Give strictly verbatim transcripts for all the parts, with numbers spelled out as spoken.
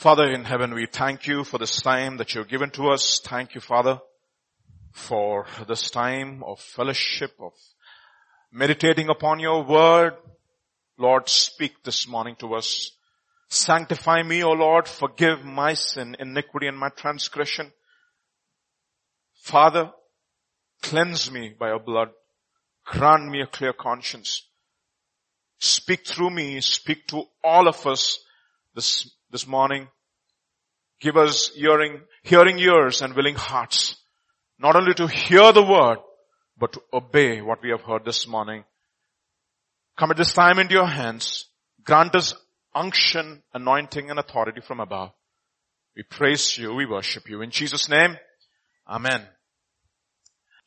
Father in heaven, we thank you for this time that you've given to us. Thank you, Father, for this time of fellowship, of meditating upon your word. Lord, speak this morning to us. Sanctify me, O Lord. Forgive my sin, iniquity, and my transgression. Father, cleanse me by your blood. Grant me a clear conscience. Speak through me. Speak to all of us this This morning, give us hearing, hearing ears and willing hearts, not only to hear the word, but to obey what we have heard this morning. Commit this time into your hands. Grant us unction, anointing, and authority from above. We praise you, we worship you. In Jesus' name, Amen.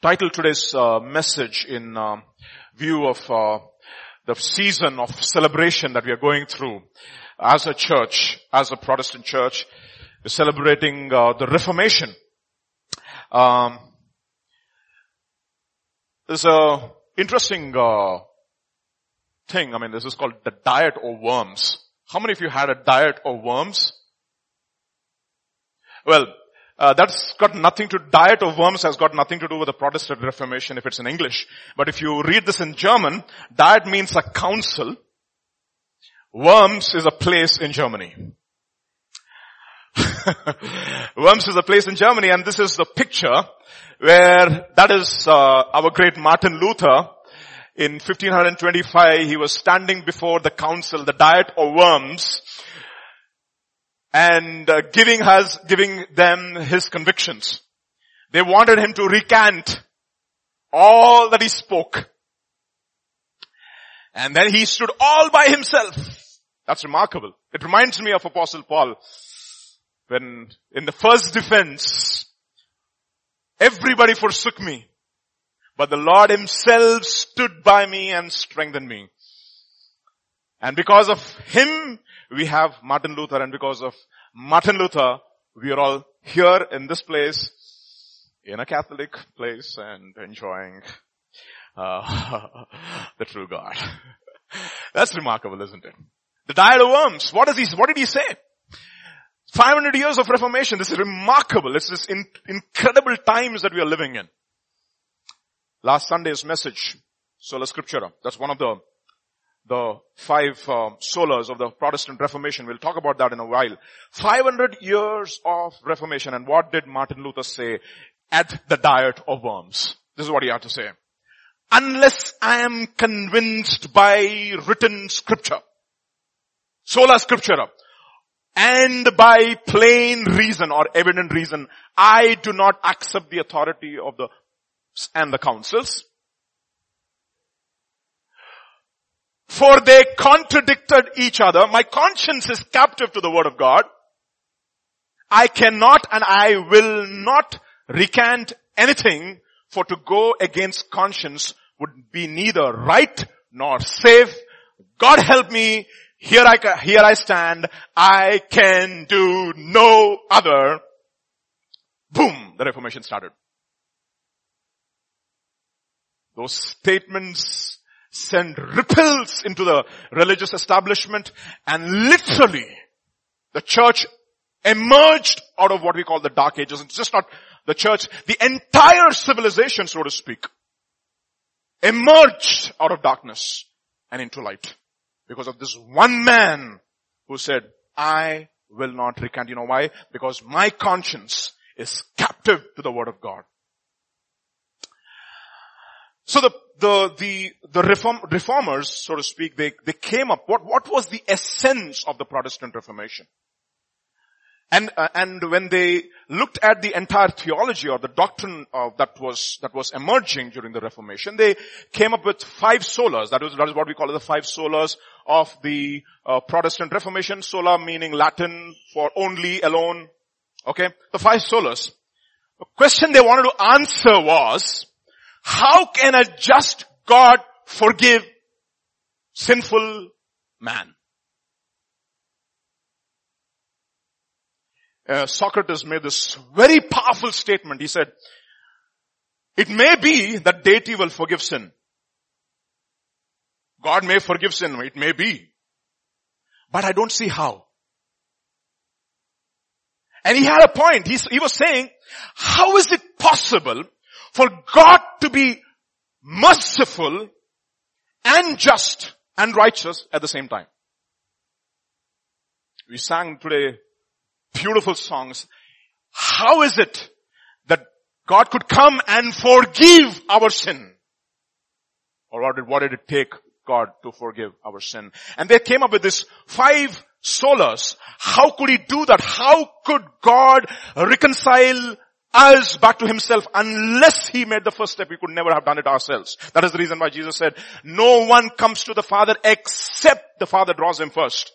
Title today's uh, message in um, view of uh, the season of celebration that we are going through. As a church, as a Protestant church, we're celebrating uh, the Reformation. Um, there's a interesting uh, thing. I mean, this is called the Diet of Worms. How many of you had a Diet of Worms? Well, uh, that's got nothing to Diet of Worms has got nothing to do with the Protestant Reformation if it's in English. But if you read this in German, Diet means a council. Worms is a place in Germany. Worms is a place in Germany, and this is the picture where that is uh, our great Martin Luther. In fifteen twenty-five, he was standing before the council, the Diet of Worms, and uh, giving has giving them his convictions. They wanted him to recant all that he spoke. And then he stood all by himself. That's remarkable. It reminds me of Apostle Paul. When in the first defense, everybody forsook me. But the Lord himself stood by me and strengthened me. And because of him, we have Martin Luther. And because of Martin Luther, we are all here in this place, in a Catholic place, and enjoying Uh, the true God. That's remarkable, isn't it? The Diet of Worms. What, is he, what did he say? five hundred years of Reformation. This is remarkable. It's this in, incredible times that we are living in. Last Sunday's message, Sola Scriptura. That's one of the the five uh, solas of the Protestant Reformation. We'll talk about that in a while. five hundred years of Reformation. And what did Martin Luther say at the Diet of Worms? This is what he had to say. Unless I am convinced by written scripture, sola scriptura, and by plain reason or evident reason, I do not accept the authority of the and the councils. For they contradicted each other. My conscience is captive to the word of God. I cannot and I will not recant anything, for to go against conscience would be neither right nor safe. God help me. Here I, ca- here I stand. I can do no other. Boom. The Reformation started. Those statements send ripples into the religious establishment, and literally the church emerged out of what we call the Dark Ages. It's just not the church, the entire civilization, so to speak, emerged out of darkness and into light because of this one man who said, I will not recant. You know why? Because my conscience is captive to the word of God. So the, the, the, the reform, reformers, so to speak, they, they came up. What, what was the essence of the Protestant Reformation? And, uh, and when they looked at the entire theology or the doctrine of that was, that was emerging during the Reformation, they came up with five solas. That is, that is what we call the five solas of the uh, Protestant Reformation. Sola meaning Latin for only, alone. Okay? The five solas. The question they wanted to answer was, how can a just God forgive sinful man? Uh, Socrates made this very powerful statement. He said, it may be that deity will forgive sin. God may forgive sin. It may be. But I don't see how. And he had a point. He, he was saying, how is it possible for God to be merciful and just and righteous at the same time? We sang today beautiful songs. How is it that God could come and forgive our sin? Or what did, what did it take God to forgive our sin? And they came up with this five solas. How could he do that? How could God reconcile us back to himself? Unless he made the first step, we could never have done it ourselves. That is the reason why Jesus said, no one comes to the Father except the Father draws him first.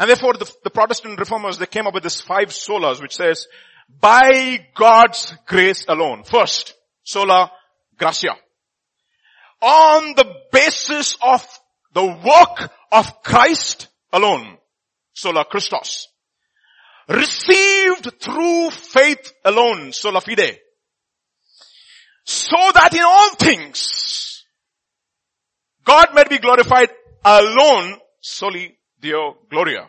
And therefore the, the Protestant reformers, they came up with this five solas, which says, by God's grace alone. First, sola gratia. On the basis of the work of Christ alone. Sola Christos. Received through faith alone. Sola Fide. So that in all things, God may be glorified alone. Soli Deo Gloria.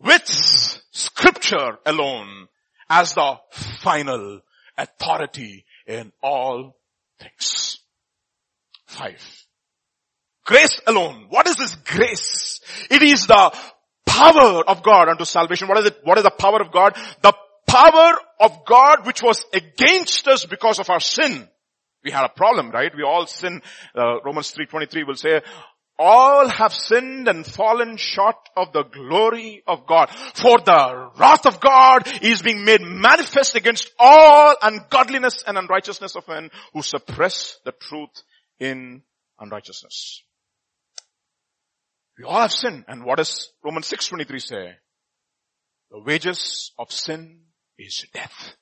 With Scripture alone as the final authority in all things. Five. Grace alone. What is this grace? It is the power of God unto salvation. What is it? What is the power of God? The power of God which was against us because of our sin. We had a problem, right? We all sin. Uh, Romans three twenty-three will say, all have sinned and fallen short of the glory of God. For the wrath of God is being made manifest against all ungodliness and unrighteousness of men who suppress the truth in unrighteousness. We all have sinned. And what does Romans six twenty-three say? The wages of sin is death.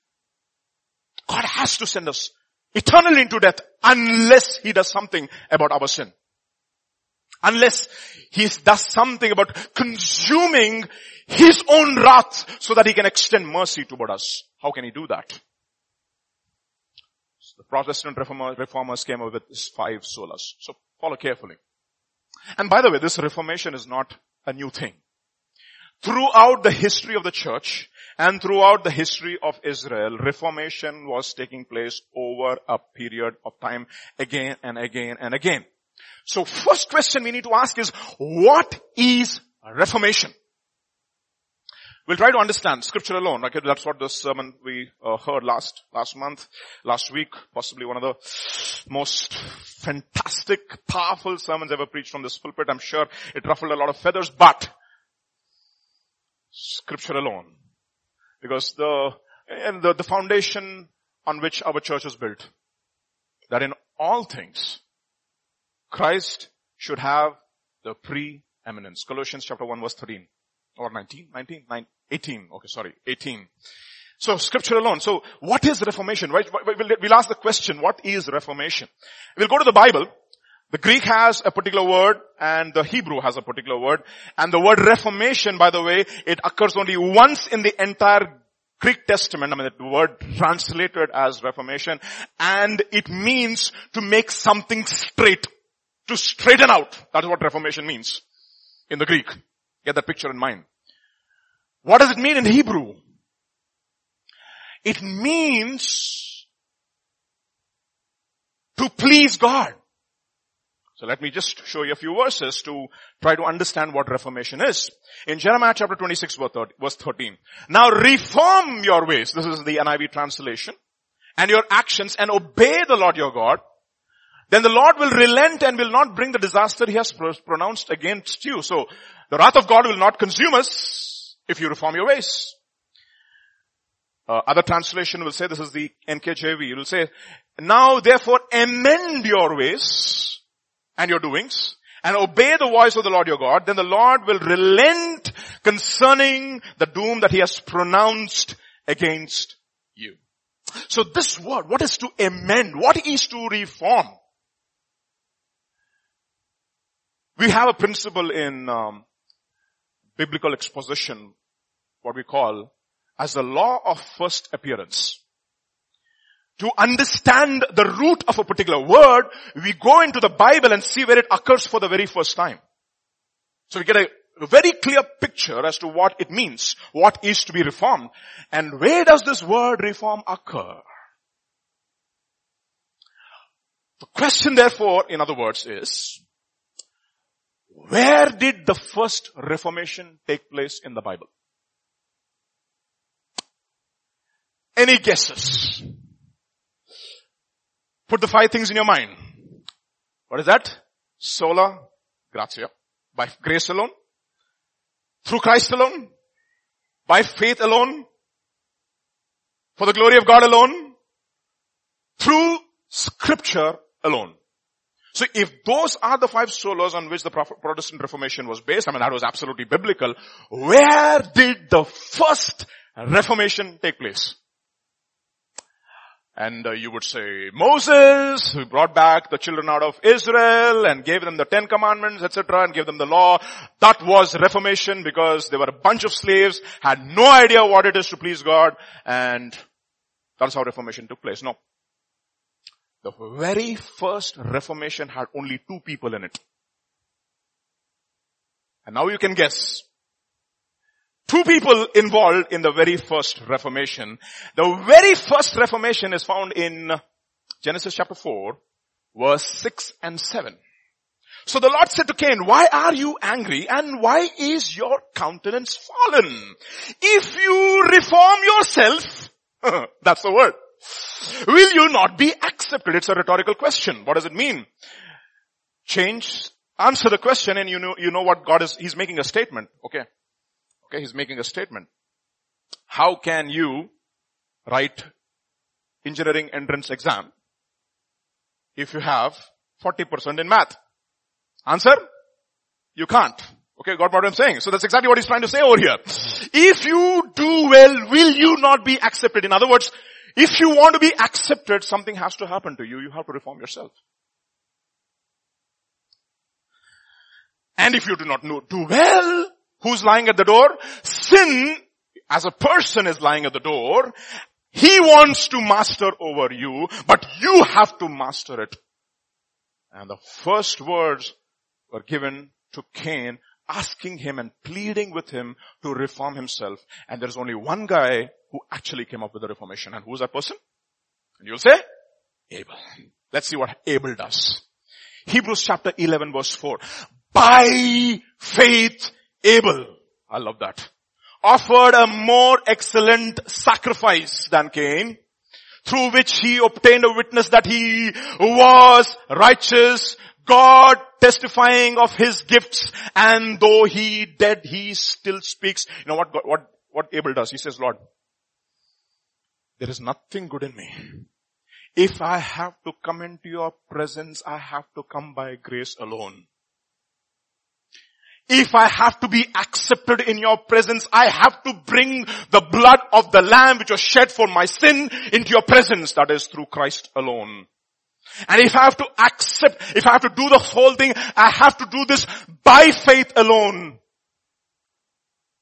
God has to send us eternally into death unless he does something about our sin. Unless he does something about consuming his own wrath so that he can extend mercy toward us. How can he do that? So the Protestant reformers came up with these five solas. So follow carefully. And by the way, this Reformation is not a new thing. Throughout the history of the church and throughout the history of Israel, Reformation was taking place over a period of time again and again and again. So first question we need to ask is, what is Reformation? We'll try to understand Scripture alone. Okay, that's what the sermon we uh, heard last, last month, last week, possibly one of the most fantastic, powerful sermons ever preached from this pulpit. I'm sure it ruffled a lot of feathers, but Scripture alone. Because the, and the, the foundation on which our church is built, that in all things, Christ should have the preeminence. Colossians chapter one verse thirteen. Or nineteen, nineteen, eighteen. Okay, sorry, eighteen. So Scripture alone. So what is Reformation? Right? We'll ask the question, what is Reformation? We'll go to the Bible. The Greek has a particular word and the Hebrew has a particular word. And the word Reformation, by the way, it occurs only once in the entire Greek Testament. I mean, the word translated as Reformation. And it means to make something straight. To straighten out. That's what Reformation means in the Greek. Get that picture in mind. What does it mean in Hebrew? It means to please God. So let me just show you a few verses to try to understand what Reformation is. In Jeremiah chapter twenty-six verse thirteen. Now reform your ways. This is the N I V translation. And your actions and obey the Lord your God. Then the Lord will relent and will not bring the disaster he has pronounced against you. So the wrath of God will not consume us if you reform your ways. Uh, other translation will say, this is the N K J V, it will say, now therefore amend your ways and your doings and obey the voice of the Lord your God. Then the Lord will relent concerning the doom that he has pronounced against you. So this word, what is to amend? What is to reform? We have a principle in um, biblical exposition, what we call as the law of first appearance. To understand the root of a particular word, we go into the Bible and see where it occurs for the very first time. So we get a a very clear picture as to what it means, what is to be reformed. And where does this word reform occur? The question, therefore, in other words, is, where did the first Reformation take place in the Bible? Any guesses? Put the five things in your mind. What is that? Sola Gratia. By grace alone. Through Christ alone. By faith alone. For the glory of God alone. Through Scripture alone. So if those are the five solas on which the Protestant Reformation was based, I mean that was absolutely biblical, where did the first Reformation take place? And uh, you would say, Moses, who brought back the children out of Israel and gave them the Ten Commandments, et cetera, and gave them the law. That was Reformation because they were a bunch of slaves, had no idea what it is to please God, and that's how Reformation took place. No. The very first Reformation had only two people in it. And now you can guess. Two people involved in the very first Reformation. The very first Reformation is found in Genesis chapter four, verse six and seven. So the Lord said to Cain, why are you angry and why is your countenance fallen? If you reform yourself, that's the word, will you not be accepted? It's a rhetorical question. What does it mean? Change, answer the question and you know, you know what God is, he's making a statement. Okay. Okay, he's making a statement. How can you write engineering entrance exam if you have forty percent in math? Answer? You can't. Okay, got what I'm saying. So that's exactly what he's trying to say over here. If you do well, will you not be accepted? In other words, if you want to be accepted, something has to happen to you. You have to reform yourself. And if you do not do well, who's lying at the door? Sin, as a person, is lying at the door. He wants to master over you, but you have to master it. And the first words were given to Cain, asking him and pleading with him to reform himself. And there's only one guy who actually came up with the Reformation. And who's that person? And you'll say, Abel. Let's see what Abel does. Hebrews chapter eleven verse four. By faith, Abel, I love that, offered a more excellent sacrifice than Cain, through which he obtained a witness that he was righteous, God testifying of his gifts, and though he dead, he still speaks. You know what, God, what, what Abel does? He says, Lord, there is nothing good in me. If I have to come into your presence, I have to come by grace alone. If I have to be accepted in your presence, I have to bring the blood of the Lamb which was shed for my sin into your presence. That is through Christ alone. And if I have to accept, if I have to do the whole thing, I have to do this by faith alone.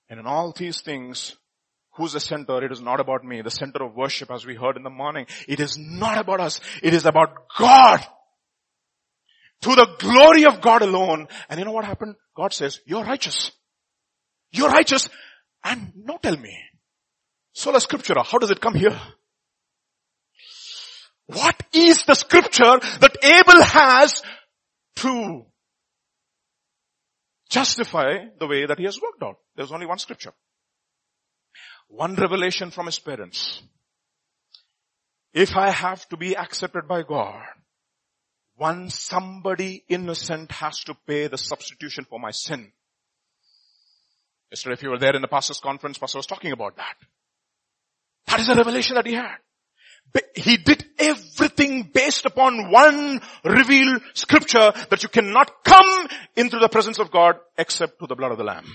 And in all these things, who's the center? It is not about me. The center of worship, as we heard in the morning, it is not about us. It is about God. To the glory of God alone. And you know what happened? God says, you're righteous. You're righteous. And now tell me, Sola Scriptura, how does it come here? What is the scripture that Abel has to justify the way that he has worked out? There's only one scripture. One revelation from his parents. If I have to be accepted by God, one somebody innocent has to pay the substitution for my sin. Yesterday, if you were there in the pastor's conference, pastor was talking about that. That is a revelation that he had. He did everything based upon one revealed scripture that you cannot come into the presence of God except through the blood of the Lamb.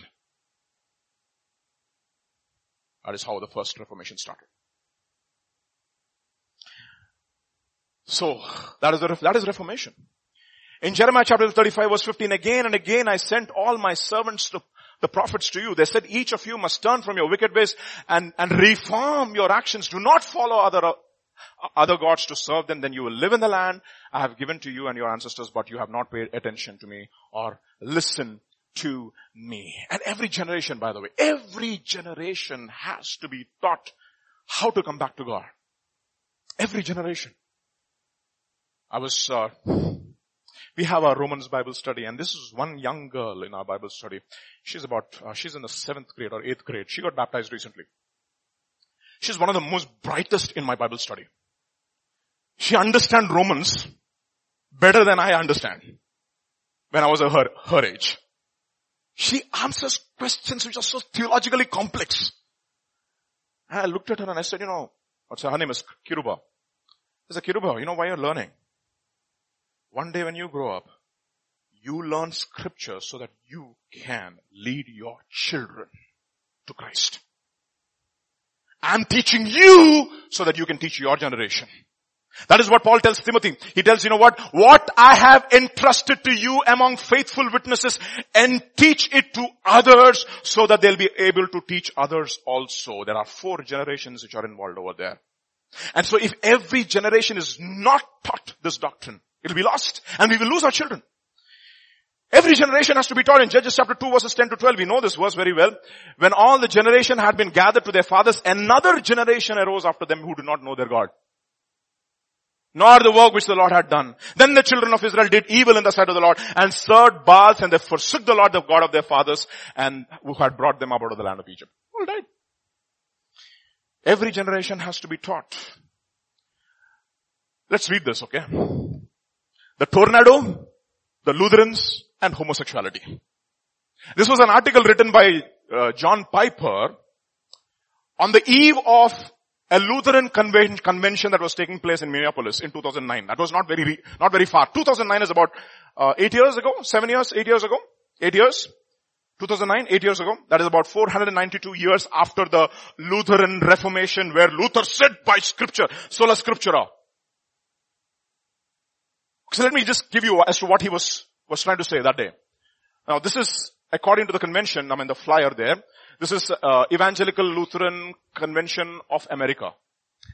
That is how the first Reformation started. So, that is, the, that is Reformation. In Jeremiah chapter thirty-five verse fifteen, again and again I sent all my servants, to, the prophets to you. They said, each of you must turn from your wicked ways and, and reform your actions. Do not follow other, other gods to serve them. Then you will live in the land I have given to you and your ancestors, but you have not paid attention to me or listened to me. And every generation, by the way, every generation has to be taught how to come back to God. Every generation. I was, uh, we have our Romans Bible study, and this is one young girl in our Bible study. She's about, uh, she's in the seventh grade or eighth grade. She got baptized recently. She's one of the most brightest in my Bible study. She understands Romans better than I understand when I was at her, her age. She answers questions which are so theologically complex. And I looked at her and I said, you know, what's her, her name is Kiruba. I said, Kiruba, you know why you're learning? One day when you grow up, you learn scripture so that you can lead your children to Christ. I'm teaching you so that you can teach your generation. That is what Paul tells Timothy. He tells, you know what? What I have entrusted to you among faithful witnesses, and teach it to others so that they'll be able to teach others also. There are four generations which are involved over there. And so if every generation is not taught this doctrine, it'll be lost and we will lose our children. Every generation has to be taught. In Judges chapter two verses ten to twelve. We know this verse very well. When all the generation had been gathered to their fathers, another generation arose after them who did not know their God, nor the work which the Lord had done. Then the children of Israel did evil in the sight of the Lord, and served Baals, and they forsook the Lord, the God of their fathers, and who had brought them up out of the land of Egypt. All died. Every generation has to be taught. Let's read this, okay? The tornado, the Lutherans, and homosexuality. This was an article written by uh, John Piper on the eve of a Lutheran convention that was taking place in Minneapolis in two thousand nine. That was not very, not very far. two thousand nine is about uh, eight years ago, seven years, eight years ago, eight years. two thousand nine, eight years ago. That is about four hundred ninety-two years after the Lutheran Reformation, where Luther said by Scripture, Sola Scriptura. So let me just give you as to what he was was trying to say that day. Now this is according to the convention. I mean the flyer there. This is uh, Evangelical Lutheran Convention of America.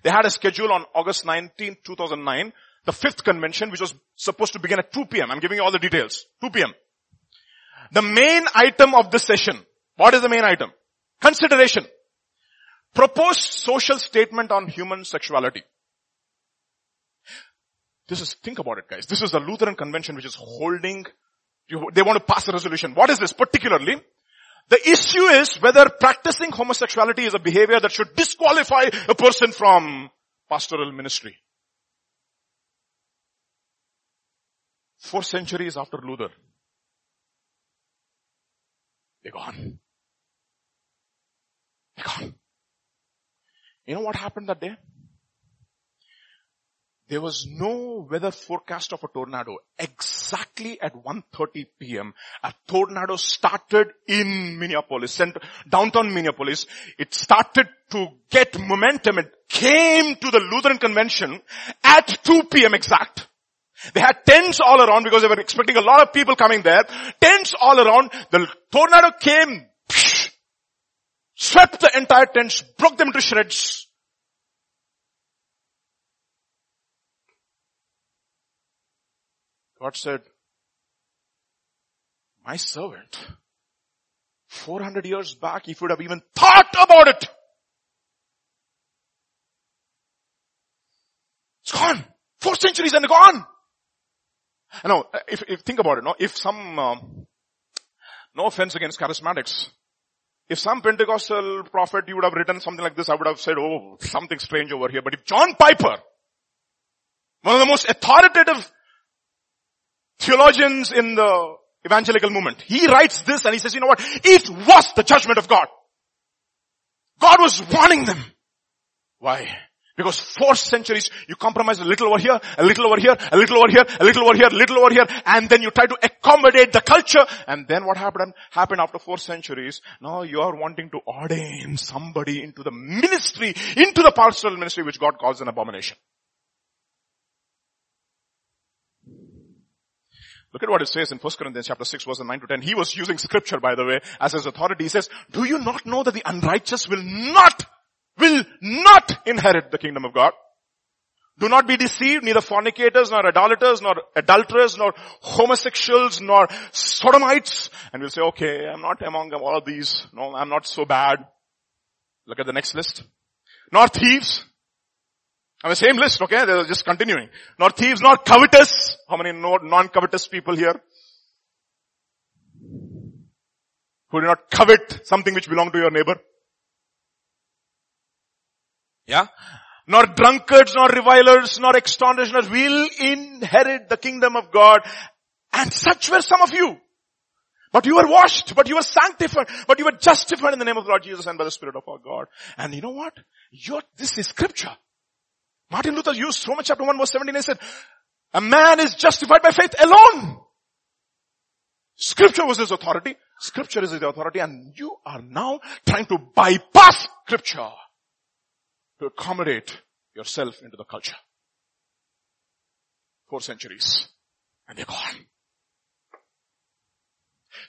They had a schedule on August nineteenth, two thousand nine, the fifth convention, which was supposed to begin at two p.m. I'm giving you all the details. two p.m. The main item of this session. What is the main item? Consideration. Proposed social statement on human sexuality. This is, think about it guys. This is the Lutheran convention which is holding, they want to pass a resolution. What is this particularly? The issue is whether practicing homosexuality is a behavior that should disqualify a person from pastoral ministry. Four centuries after Luther, they're gone. They're gone. You know what happened that day? There was no weather forecast of a tornado. Exactly at one thirty p.m., a tornado started in Minneapolis, downtown Minneapolis. It started to get momentum. It came to the Lutheran Convention at two p.m. exact. They had tents all around because they were expecting a lot of people coming there. Tents all around. The tornado came, swept the entire tents, broke them into shreds. God said, my servant, four hundred years back, if you would have even thought about it, it's gone. Four centuries and gone. And now, if, if, think about it, no? If some, um, no offense against charismatics, if some Pentecostal prophet, you would have written something like this, I would have said, oh, something strange over here. But if John Piper, one of the most authoritative theologians in the evangelical movement, he writes this and he says, you know what? It was the judgment of God. God was warning them. Why? Because four centuries, you compromise a little over here, a little over here, a little over here, a little over here, a little over here, and then you try to accommodate the culture. And then what happened? Happened after four centuries. Now you are wanting to ordain somebody into the ministry, into the pastoral ministry, which God calls an abomination. Look at what it says in First Corinthians chapter six verse nine to ten. He was using scripture, by the way, as his authority. He says, do you not know that the unrighteous will not, will not inherit the kingdom of God? Do not be deceived, neither fornicators, nor idolaters, nor adulterers, nor homosexuals, nor sodomites. And we'll say, okay, I'm not among all of these. No, I'm not so bad. Look at the next list. Nor thieves. I mean, same list, okay? They're just continuing. Nor thieves, nor covetous. How many non-covetous people here? Who do not covet something which belongs to your neighbor? Yeah? Nor drunkards, nor revilers, nor extortioners will inherit the kingdom of God. And such were some of you. But you were washed, but you were sanctified, but you were justified in the name of the Lord Jesus and by the Spirit of our God. And you know what? You're, this is scripture. Martin Luther used so much chapter one verse seventeen. He said, a man is justified by faith alone. Scripture was his authority. Scripture is his authority. And you are now trying to bypass scripture to accommodate yourself into the culture. Four centuries. And they're gone.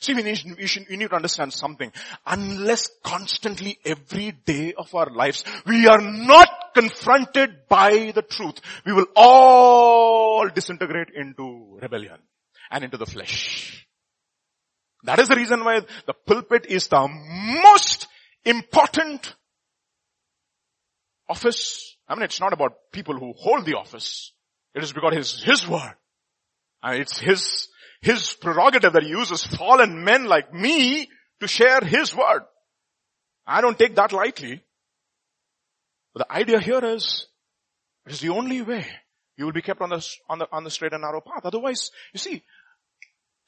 See, we need, we, should, we need to understand something. Unless constantly every day of our lives, we are not confronted by the truth, we will all disintegrate into rebellion and into the flesh. That is the reason why the pulpit is the most important office. I mean, it's not about people who hold the office. It is because it's his word. I mean, it's his His prerogative that he uses fallen men like me to share his word. I don't take that lightly. But the idea here is, it is the only way you will be kept on the, on the, on the straight and narrow path. Otherwise, you see,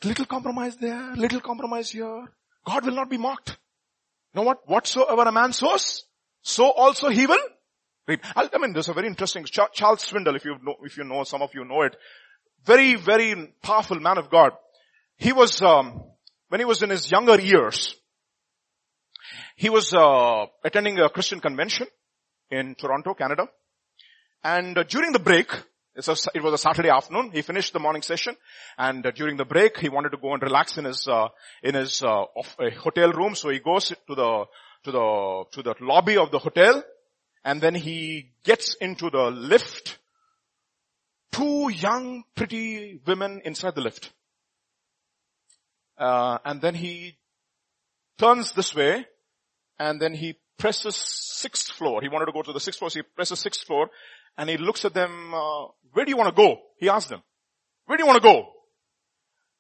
little compromise there, little compromise here. God will not be mocked. You know what? Whatsoever a man sows, so also he will reap. I mean, there's a very interesting, Charles Swindoll, if you know, if you know, some of you know it. Very, very powerful man of God. He was, um, when he was in his younger years, he was uh, attending a Christian convention in Toronto, Canada. And uh, during the break, it's a, it was a Saturday afternoon, he finished the morning session. And uh, during the break, he wanted to go and relax in his uh, in his uh, off, uh, hotel room. So he goes to the to the to the lobby of the hotel, and then he gets into the lift. Two young, pretty women inside the lift. Uh, and then he turns this way, and then he presses sixth floor. He wanted to go to the sixth floor, so he presses sixth floor, and he looks at them, uh, where do you want to go? He asked them, where do you want to go?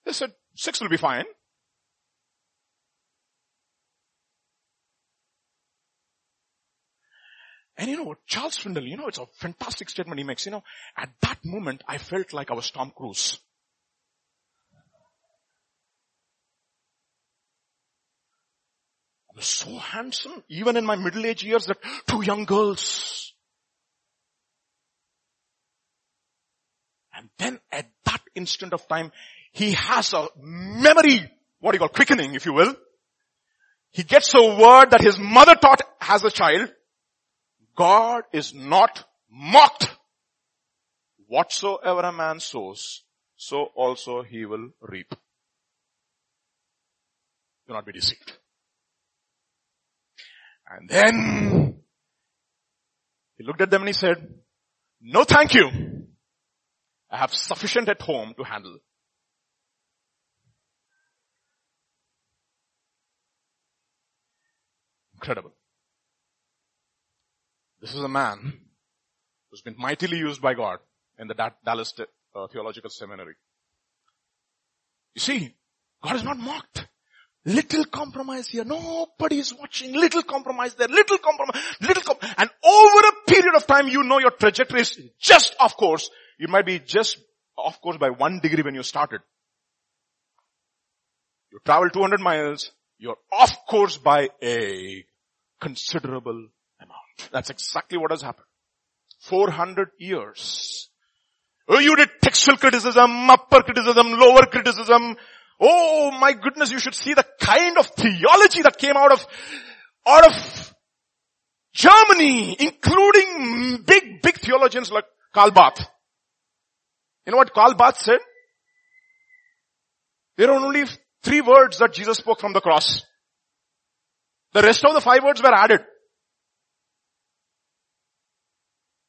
They said, six will be fine. And you know what, Charles Swindoll, you know, it's a fantastic statement he makes. You know, at that moment, I felt like I was Tom Cruise. I was so handsome, even in my middle age years, that two young girls. And then at that instant of time, he has a memory, what do you call, quickening, if you will. He gets a word that his mother taught as a child. God is not mocked. Whatsoever a man sows, so also he will reap. Do not be deceived. And then he looked at them and he said, no thank you. I have sufficient at home to handle. Incredible. This is a man who's been mightily used by God in the Dallas Theological Seminary. You see, God is not mocked. Little compromise here. Nobody is watching. Little compromise there. Little compromise. Little com- And over a period of time, you know your trajectory is just off course. You might be just off course by one degree when you started. You travel two hundred miles. You're off course by a considerable. That's exactly what has happened. four hundred years. Oh, you did textual criticism, upper criticism, lower criticism. Oh my goodness, you should see the kind of theology that came out of, out of Germany, including big, big theologians like Karl Barth. You know what Karl Barth said? There are only three words that Jesus spoke from the cross. The rest of the five words were added.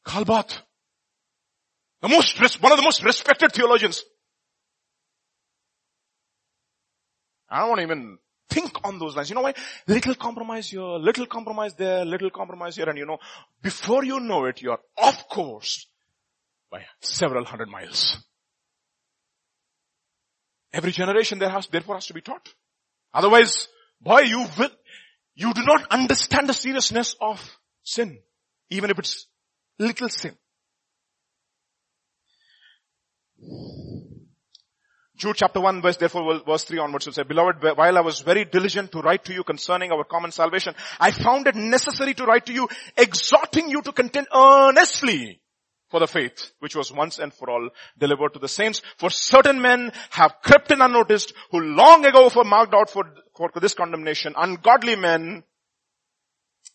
Karl Barth, The most, one of the most respected theologians. I don't want to even think on those lines. You know why? Little compromise here, little compromise there, little compromise here. And you know, before you know it, you're off course by several hundred miles. Every generation there has, therefore has to be taught. Otherwise, boy, you will, you do not understand the seriousness of sin, even if it's little sin. Jude chapter one verse, therefore verse three onwards will say, Beloved, while I was very diligent to write to you concerning our common salvation, I found it necessary to write to you, exhorting you to contend earnestly for the faith, which was once and for all delivered to the saints. For certain men have crept in unnoticed, who long ago were marked out for, for this condemnation, ungodly men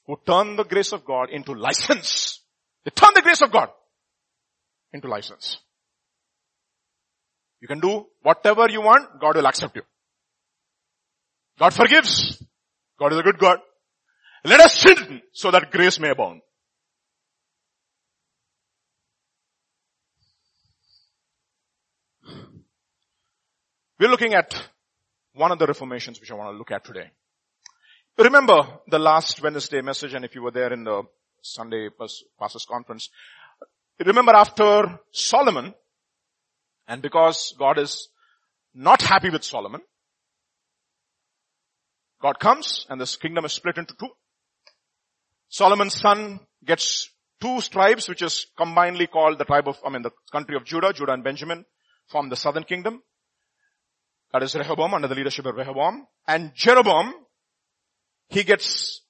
who turn the grace of God into license. They turn the grace of God into license. You can do whatever you want, God will accept you. God forgives. God is a good God. Let us sin so that grace may abound. We're looking at one of the reformations which I want to look at today. Remember the last Wednesday message, and if you were there in the Sunday pastor's conference, remember after Solomon, and because God is not happy with Solomon, God comes and this kingdom is split into two. Solomon's son gets two tribes, which is combinedly called the tribe of, I mean the country of Judah, Judah and Benjamin form the southern kingdom. That is Rehoboam, under the leadership of Rehoboam. And Jeroboam, he gets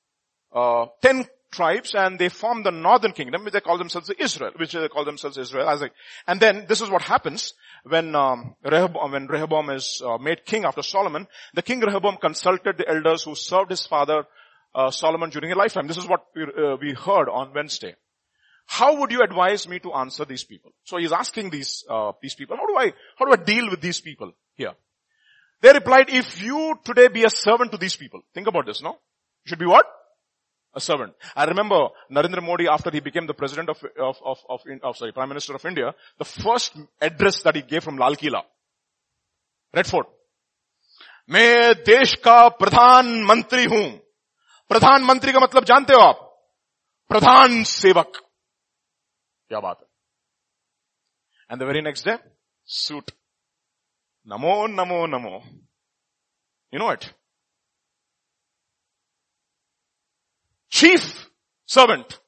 uh, ten tribes, and they form the northern kingdom, which they call themselves Israel, which they call themselves Israel. And then this is what happens when um, Rehoboam, when Rehoboam is uh, made king after Solomon. The king Rehoboam consulted the elders who served his father uh, Solomon during his lifetime. This is what we, uh, we heard on Wednesday. How would you advise me to answer these people? So he's asking these uh, these people, how do I how do I deal with these people here? They replied, if you today be a servant to these people. Think about this, no? You should be what? A servant. I remember Narendra Modi, after he became the president of, of, of, of, of sorry, Prime Minister of India, the first address that he gave from Lal Kila, Red Fort. मैं देश का प्रधान मंत्री हूँ. प्रधान मंत्री का मतलब जानते हो आप? प्रधान सेवक. क्या बात है? And the very next day, suit. Namo, namo, namo. You know it. Chief servant.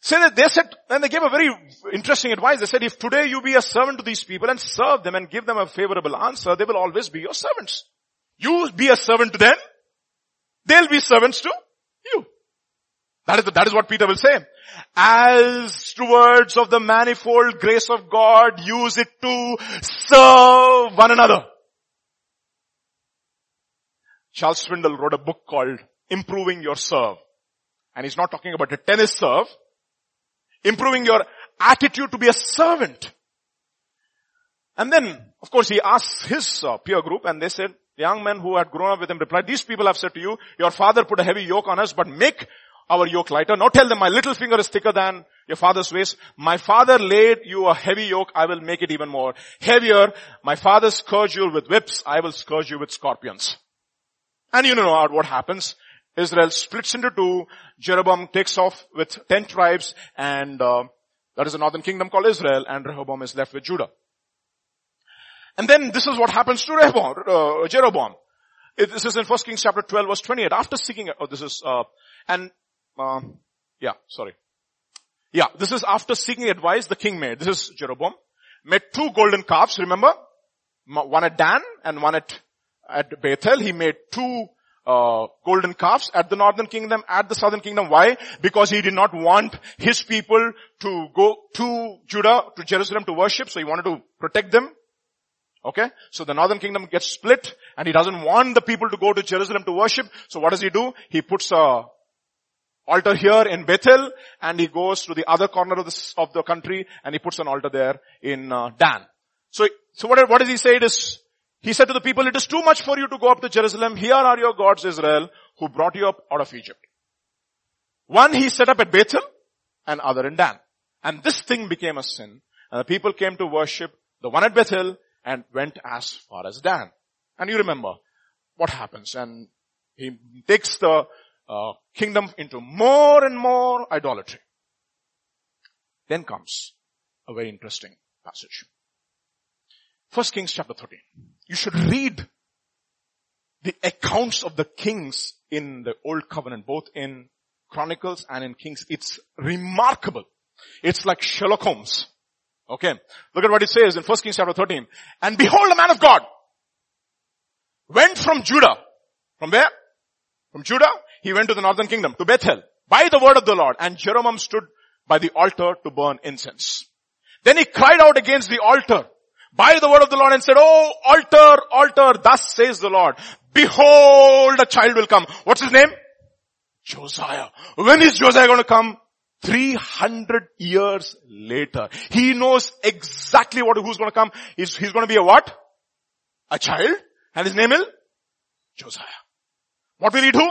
Say that they said, and they gave a very interesting advice. They said, if today you be a servant to these people and serve them and give them a favorable answer, they will always be your servants. You be a servant to them. They'll be servants to you. That is, the, that is what Peter will say. As stewards of the manifold grace of God, use it to serve one another. Charles Swindoll wrote a book called Improving Your Serve. And he's not talking about a tennis serve. Improving your attitude to be a servant. And then, of course, he asks his uh, peer group, and they said, the young men who had grown up with him replied, these people have said to you, your father put a heavy yoke on us, but make our yoke lighter. Now tell them, my little finger is thicker than your father's waist. My father laid you a heavy yoke. I will make it even more heavier. My father scourged you with whips. I will scourge you with scorpions. And you know what happens. Israel splits into two. Jeroboam takes off with ten tribes. And uh, that is the northern kingdom called Israel. And Rehoboam is left with Judah. And then this is what happens to Rehoboam, uh, Jeroboam. It, this is in First Kings chapter twelve verse twenty-eight. After seeking, oh, this is, uh, and Um, yeah, sorry. Yeah, this is after seeking advice the king made. This is Jeroboam. Made two golden calves, remember? One at Dan and one at, at Bethel. He made two uh, golden calves at the northern kingdom, at the southern kingdom. Why? Because he did not want his people to go to Judah, to Jerusalem to worship. So he wanted to protect them. Okay? So the northern kingdom gets split and he doesn't want the people to go to Jerusalem to worship. So what does he do? He puts a altar here in Bethel, and he goes to the other corner of the, of the country, and he puts an altar there in uh, Dan. So, so what, what does he say? It is, he said to the people, it is too much for you to go up to Jerusalem. Here are your gods, Israel, who brought you up out of Egypt. One he set up at Bethel, and other in Dan. And this thing became a sin. And the people came to worship the one at Bethel and went as far as Dan. And you remember what happens. And he takes the uh, kingdom into more and more idolatry. Then comes a very interesting passage. First Kings chapter thirteen. You should read the accounts of the kings in the Old Covenant, both in Chronicles and in Kings. It's remarkable. It's like Sherlock Holmes. Okay. Look at what it says in First Kings chapter thirteen. And behold, a man of God went from Judah. From where? From Judah, he went to the northern kingdom, to Bethel, by the word of the Lord. And Jeroboam stood by the altar to burn incense. Then he cried out against the altar by the word of the Lord and said, "Oh, altar, altar, thus says the Lord, behold, a child will come." What's his name? Josiah. When is Josiah going to come? three hundred years later. He knows exactly what who's going to come. He's, he's going to be a what? A child. And his name is Josiah. What will he do?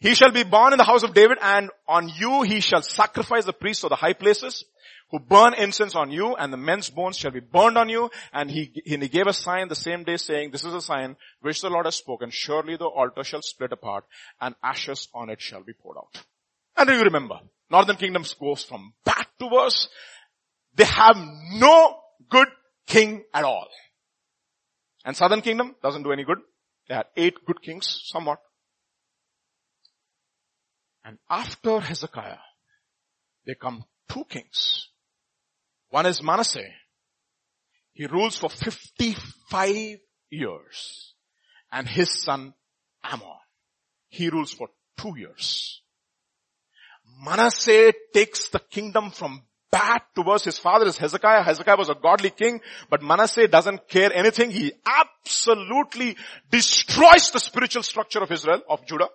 He shall be born in the house of David, and on you he shall sacrifice the priests of the high places who burn incense on you, and the men's bones shall be burned on you. And he, and he gave a sign the same day, saying, "This is a sign which the Lord has spoken. Surely the altar shall split apart, and ashes on it shall be poured out." And do you remember? Northern kingdom goes from bad to worse. They have no good king at all. And southern kingdom doesn't do any good. They had eight good kings, somewhat. And after Hezekiah, there come two kings. One is Manasseh. He rules for fifty-five years. And his son Amon, he rules for two years. Manasseh takes the kingdom from bad to worse. His father is Hezekiah. Hezekiah was a godly king, but Manasseh doesn't care anything. He absolutely destroys the spiritual structure of Israel, of Judah.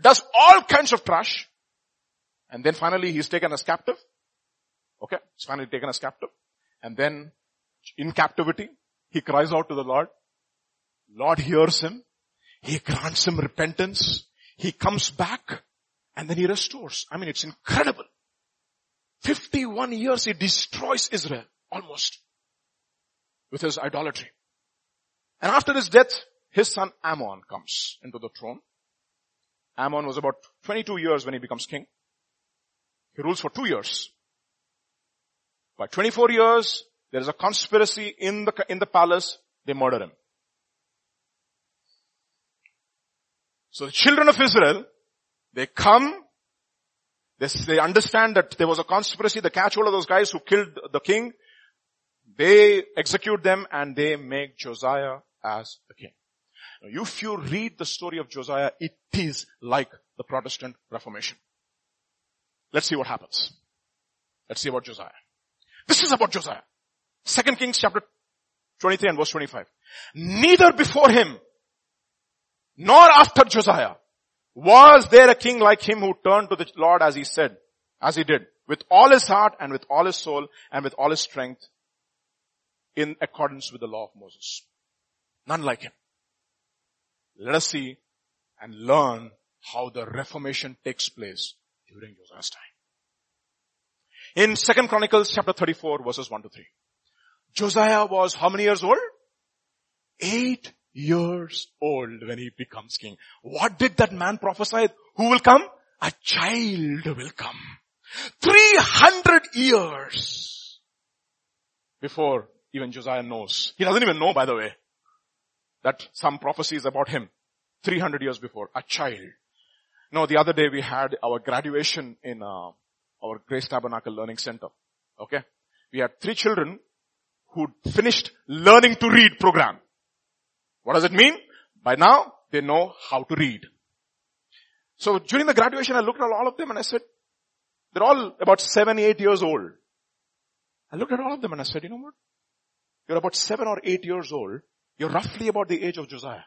Does all kinds of trash. And then finally he's taken as captive. Okay, he's finally taken as captive. And then in captivity, he cries out to the Lord. Lord hears him. He grants him repentance. He comes back. And then he restores. I mean, it's incredible. fifty-one years he destroys Israel, almost, with his idolatry. And after his death, his son Amon comes into the throne. Amon was about twenty-two years when he becomes king. He rules for two years. By twenty-four years, there is a conspiracy in the, in the palace. They murder him. So the children of Israel, they come, they, they understand that there was a conspiracy. They catch hold of those guys who killed the king. They execute them and they make Josiah as the king. Now, if you read the story of Josiah, it is like the Protestant Reformation. Let's see what happens. Let's see about Josiah. This is about Josiah. Second Kings chapter twenty-three and verse twenty-five. Neither before him nor after Josiah was there a king like him who turned to the Lord as he said, as he did, with all his heart and with all his soul and with all his strength in accordance with the law of Moses? None like him. Let us see and learn how the Reformation takes place during Josiah's time. In Second Chronicles chapter thirty-four verses one to three. Josiah was how many years old? Eight years old when he becomes king. What did that man prophesy? Who will come? A child will come. three hundred years before even Josiah knows. He doesn't even know, by the way, that some prophecies about him. three hundred years before, a child. No, the other day we had our graduation in uh, our Grace Tabernacle Learning Center. Okay? We had three children who finished learning to read program. What does it mean? By now, they know how to read. So during the graduation, I looked at all of them and I said, they're all about seven, eight years old. I looked at all of them and I said, you know what? You're about seven or eight years old. You're roughly about the age of Josiah.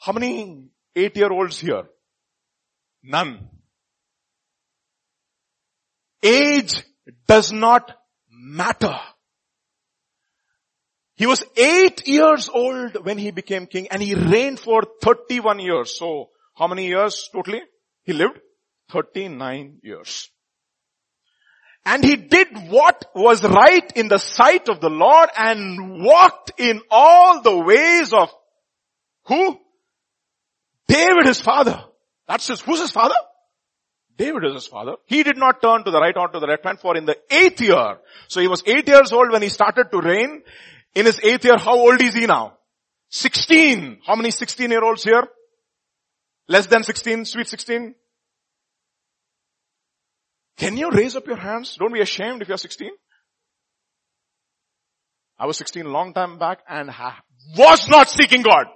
How many eight-year-olds here? None. Age does not matter. He was eight years old when he became king and he reigned for thirty-one years. So how many years totally he lived? thirty-nine years. And he did what was right in the sight of the Lord and walked in all the ways of who? David, his father. That's his, who's his father? David is his father. He did not turn to the right or to the left hand, for in the eighth year. So he was eight years old when he started to reign. In his eighth year, how old is he now? sixteen. How many sixteen year olds here? Less than sixteen, sweet sixteen. Can you raise up your hands? Don't be ashamed if you're sixteen. I was sixteen a long time back and ha- was not seeking God.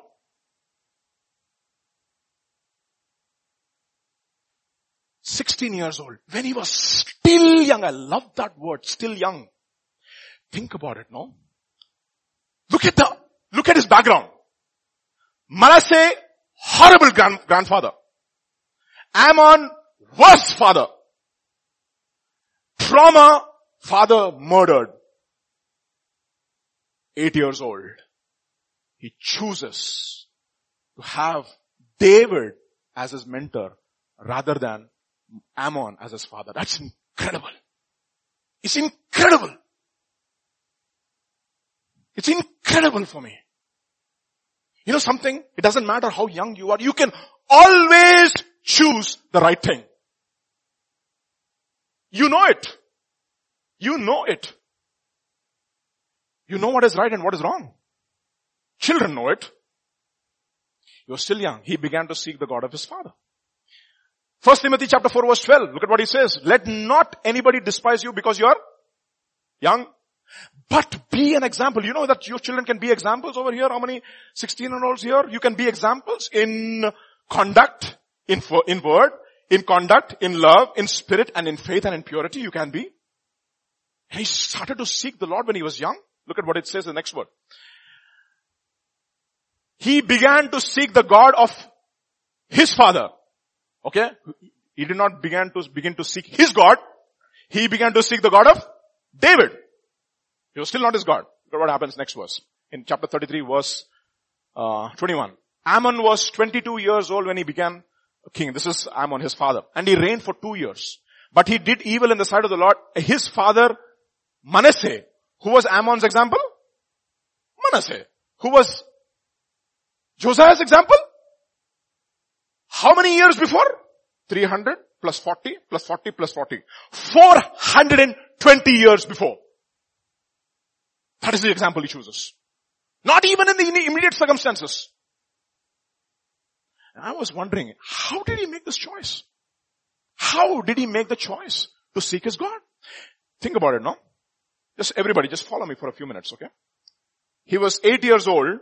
sixteen years old. When he was still young. I love that word, still young. Think about it, no? Look at the, look at his background. Manasseh, horrible grand, grandfather. Amon, worst father. Trauma, father murdered. Eight years old. He chooses to have David as his mentor rather than Amon as his father. That's incredible. It's incredible. It's incredible for me. You know something? It doesn't matter how young you are. You can always choose the right thing. You know it. You know it. You know what is right and what is wrong. Children know it. You're still young. He began to seek the God of his father. First Timothy chapter four verse twelve. Look at what he says. Let not anybody despise you because you are young. But be an example. You know that your children can be examples over here. How many sixteen year olds here? You can be examples in conduct, in, in word, in conduct, in love, in spirit, and in faith and in purity. You can be. And he started to seek the Lord when he was young. Look at what it says in the next word. He began to seek the God of his father. Okay? He did not begin to, begin to seek his God. He began to seek the God of David. He was still not his God. Look at what happens next verse. In chapter thirty-three verse uh, twenty-one. Amon was twenty-two years old when he began king. This is Amon, his father. And he reigned for two years. But he did evil in the sight of the Lord. His father, Manasseh. Who was Amon's example? Manasseh. Who was Josiah's example? How many years before? three hundred plus forty plus forty plus forty. four hundred twenty years before. That is the example he chooses. Not even in the immediate circumstances. And I was wondering, how did he make this choice? How did he make the choice to seek his God? Think about it, no? Just everybody, just follow me for a few minutes, okay? He was eight years old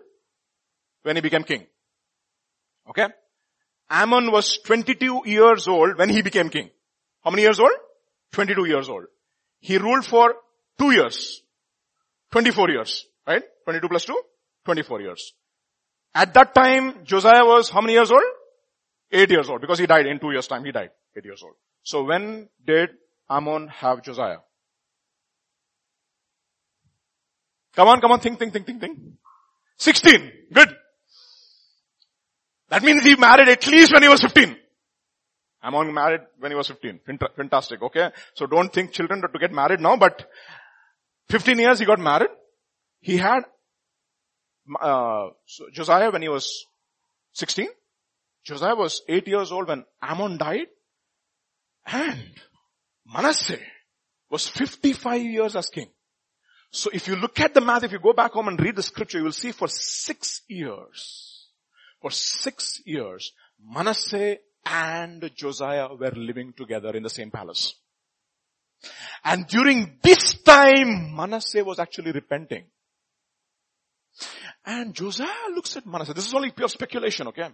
when he became king. Okay? Amon was twenty-two years old when he became king. How many years old? twenty-two years old. He ruled for two years. twenty-four years, right? twenty-two plus two? twenty-four years. At that time, Josiah was how many years old? eight years old, because he died in two years time. He died eight years old. So when did Amon have Josiah? Come on, come on, think, think, think, think, think. sixteen. Good. That means he married at least when he was fifteen. Amon married when he was fifteen. Fantastic, okay? So don't think children to get married now, but fifteen years he got married. He had uh, Josiah when he was sixteen. Josiah was eight years old when Amon died. And Manasseh was fifty-five years as king. So if you look at the math, if you go back home and read the scripture, you will see for six years, for six years, Manasseh and Josiah were living together in the same palace. And during this time, Manasseh was actually repenting. And Josiah looks at Manasseh. This is only pure speculation, okay?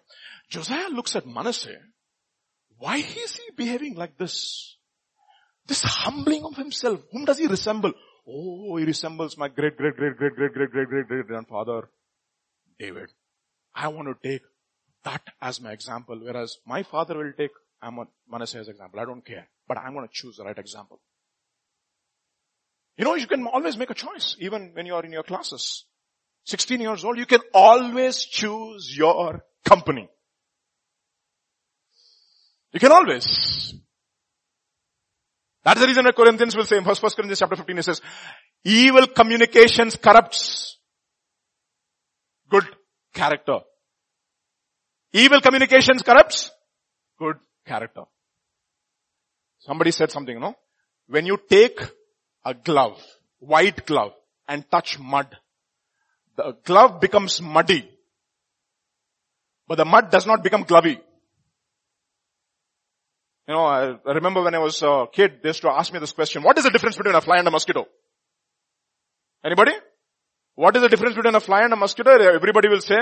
Josiah looks at Manasseh. Why is he behaving like this? This humbling of himself. Whom does he resemble? Oh, he resembles my great, great, great, great, great, great, great, great, great grandfather, David. I want to take that as my example, whereas my father will take Manasseh's example. I don't care, but I'm going to choose the right example. You know, you can always make a choice, even when you are in your classes. sixteen years old, you can always choose your company. You can always. That's the reason that Corinthians will say in First Corinthians chapter fifteen, it says, evil communications corrupts good character. Evil communications corrupts good character. Somebody said something, you know, when you take a glove, white glove, and touch mud, the glove becomes muddy, but the mud does not become glovey. You know, I remember when I was a kid, they used to ask me this question, what is the difference between a fly and a mosquito? Anybody? What is the difference between a fly and a mosquito? Everybody will say,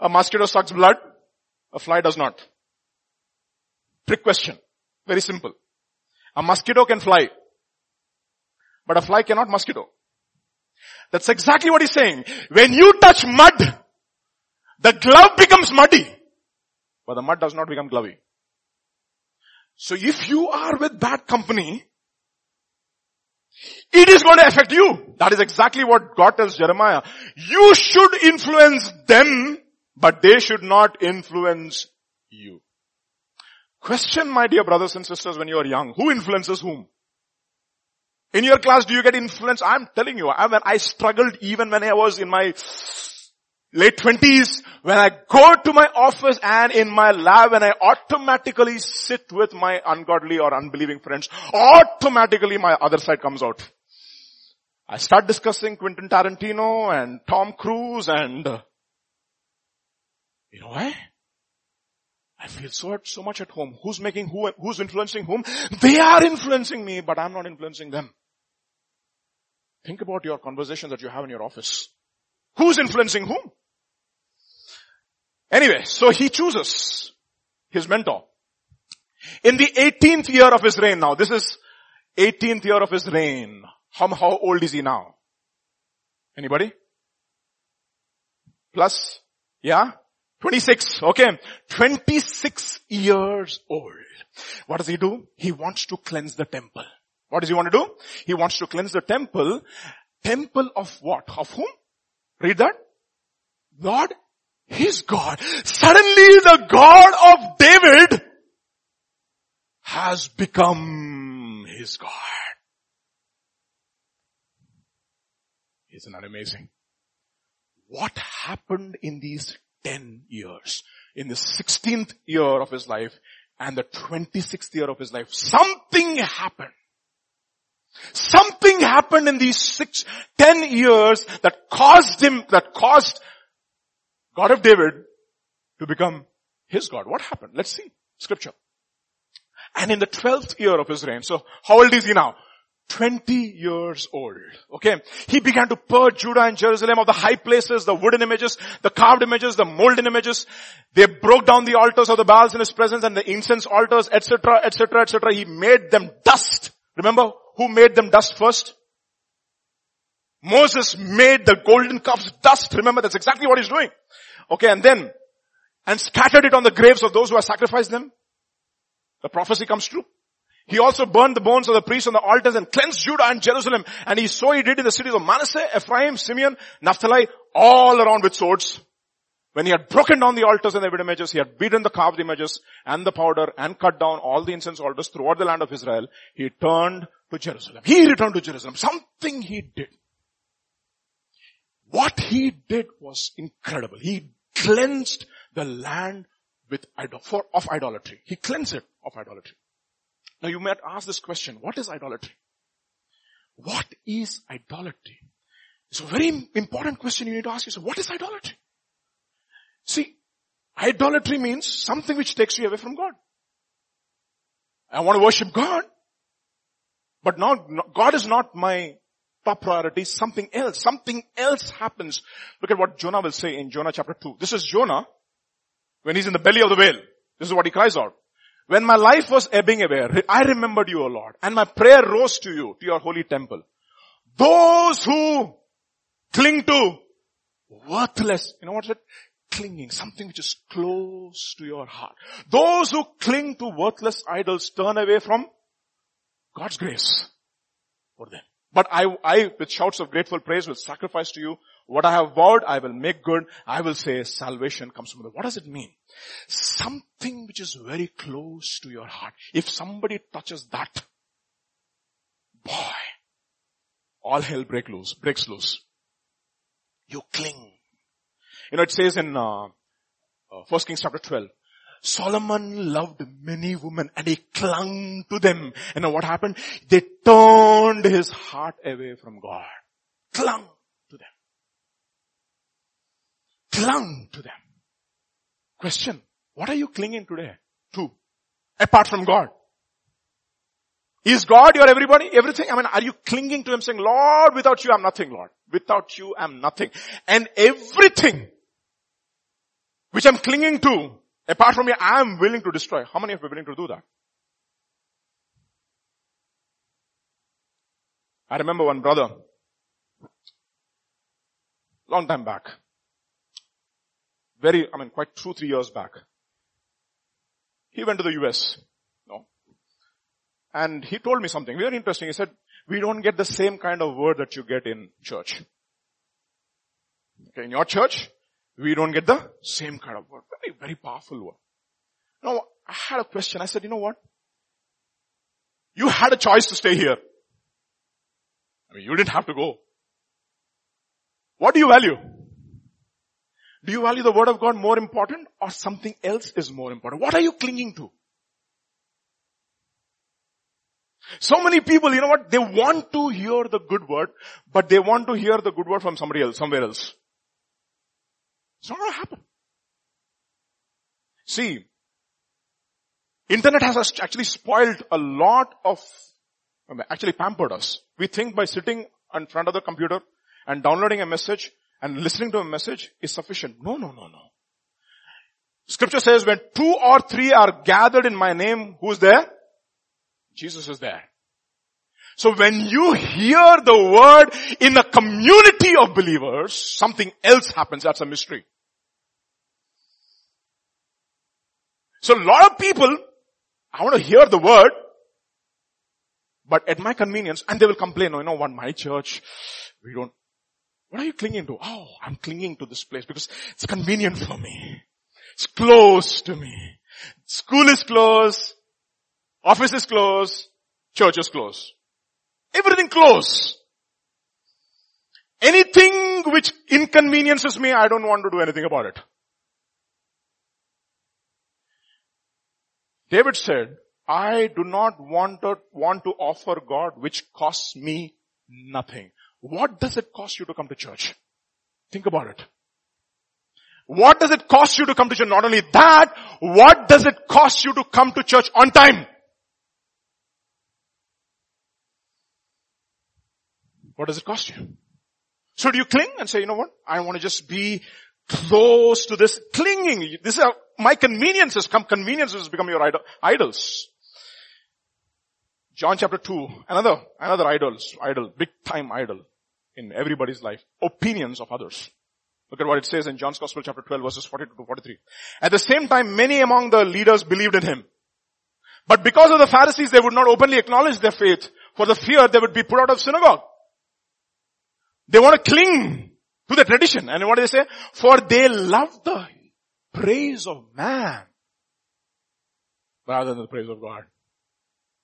a mosquito sucks blood, a fly does not. Trick question. Very simple. A mosquito can fly, but a fly cannot mosquito. That's exactly what he's saying. When you touch mud, the glove becomes muddy, but the mud does not become glovey. So if you are with bad company, it is going to affect you. That is exactly what God tells Jeremiah. You should influence them, but they should not influence you. Question, my dear brothers and sisters, when you are young, who influences whom? In your class, do you get influence? I'm telling you, I, when I struggled even when I was in my late twenties, when I go to my office and in my lab, and I automatically sit with my ungodly or unbelieving friends, automatically my other side comes out. I start discussing Quentin Tarantino and Tom Cruise and, uh, you know why? I feel so, so much at home. Who's making who, who's influencing whom? They are influencing me, but I'm not influencing them. Think about your conversations that you have in your office. Who's influencing whom? Anyway, so he chooses his mentor. In the eighteenth year of his reign now, this is eighteenth year of his reign. How, how old is he now? Anybody? Plus? Yeah? twenty-six, okay. twenty-six years old. What does he do? He wants to cleanse the temple. What does he want to do? He wants to cleanse the temple. Temple of what? Of whom? Read that. Lord, his God. Suddenly the God of David has become his God. Isn't that amazing? What happened in these Ten years, in the sixteenth year of his life and the twenty-sixth year of his life, something happened. Something happened in these six, ten years that caused him, that caused God of David to become his God. What happened? Let's see scripture. And in the twelfth year of his reign, so how old is he now? twenty years old. Okay. He began to purge Judah and Jerusalem of the high places, the wooden images, the carved images, the molded images. They broke down the altars of the Baals in his presence and the incense altars, et cetera, et cetera, et cetera. He made them dust. Remember who made them dust first? Moses made the golden calves dust. Remember, that's exactly what he's doing. Okay. And then, and scattered it on the graves of those who have sacrificed them. The prophecy comes true. He also burned the bones of the priests on the altars and cleansed Judah and Jerusalem. And he, so he did in the cities of Manasseh, Ephraim, Simeon, Naphtali, all around with swords. When he had broken down the altars and the wooden images, he had beaten the carved images and the powder and cut down all the incense altars throughout the land of Israel. He turned to Jerusalem. He returned to Jerusalem. Something he did. What he did was incredible. He cleansed the land with idol, for, of idolatry. He cleansed it of idolatry. Now you might ask this question, what is idolatry? What is idolatry? It's a very important question you need to ask yourself. What is idolatry? See, idolatry means something which takes you away from God. I want to worship God, but now God is not my top priority, something else. Something else happens. Look at what Jonah will say in Jonah chapter two. This is Jonah when he's in the belly of the whale. This is what he cries out. When my life was ebbing away, I remembered you, O Lord, and my prayer rose to you, to your holy temple. Those who cling to worthless, you know what's it? Clinging, something which is close to your heart. Those who cling to worthless idols turn away from God's grace for them. But I, I, with shouts of grateful praise, will sacrifice to you. What I have vowed, I will make good. I will say salvation comes from the Lord. What does it mean? Something which is very close to your heart. If somebody touches that, boy, all hell break loose, breaks loose. You cling. You know, it says in uh, uh, First Kings chapter twelve, Solomon loved many women and he clung to them. And what happened? They turned his heart away from God. Clung to them. Clung to them. Question, what are you clinging today to? Apart from God. Is God your everybody, everything? I mean, are you clinging to Him saying, Lord, without you I'm nothing, Lord. Without you I'm nothing. And everything which I'm clinging to, apart from you, I am willing to destroy. How many of you are willing to do that? I remember one brother, long time back, very, I mean, quite two, three years back. He went to the U S, no? And he told me something very interesting. He said, we don't get the same kind of word that you get in church. Okay, in your church, we don't get the same kind of word. Very, very powerful word. Now, I had a question. I said, you know what? You had a choice to stay here. I mean, you didn't have to go. What do you value? Do you value the word of God more important or something else is more important? What are you clinging to? So many people, you know what? They want to hear the good word, but they want to hear the good word from somebody else, somewhere else. It's not going to happen. See, internet has actually spoiled a lot of, actually pampered us. We think by sitting in front of the computer and downloading a message and listening to a message is sufficient. No, no, no, no. Scripture says when two or three are gathered in my name, who's there? Jesus is there. So when you hear the word in a community of believers, something else happens. That's a mystery. So a lot of people, I want to hear the word, but at my convenience, and they will complain, oh, you know what, my church, we don't, what are you clinging to? Oh, I'm clinging to this place because it's convenient for me. It's close to me. School is close. Office is close. Church is close. Everything close. Anything which inconveniences me, I don't want to do anything about it. David said, I do not want to, want to offer God which costs me nothing. What does it cost you to come to church? Think about it. What does it cost you to come to church? Not only that, what does it cost you to come to church on time? What does it cost you? So do you cling and say, you know what? I want to just be close to this clinging. This is my conveniences come. Conveniences become your idol, idols. John chapter two, another, another idols, idol, big time idol in everybody's life. Opinions of others. Look at what it says in John's Gospel chapter twelve verses forty-two to forty-three. At the same time, many among the leaders believed in him. But because of the Pharisees, they would not openly acknowledge their faith for the fear they would be put out of synagogue. They want to cling to the tradition. And what do they say? For they love the praise of man rather than the praise of God.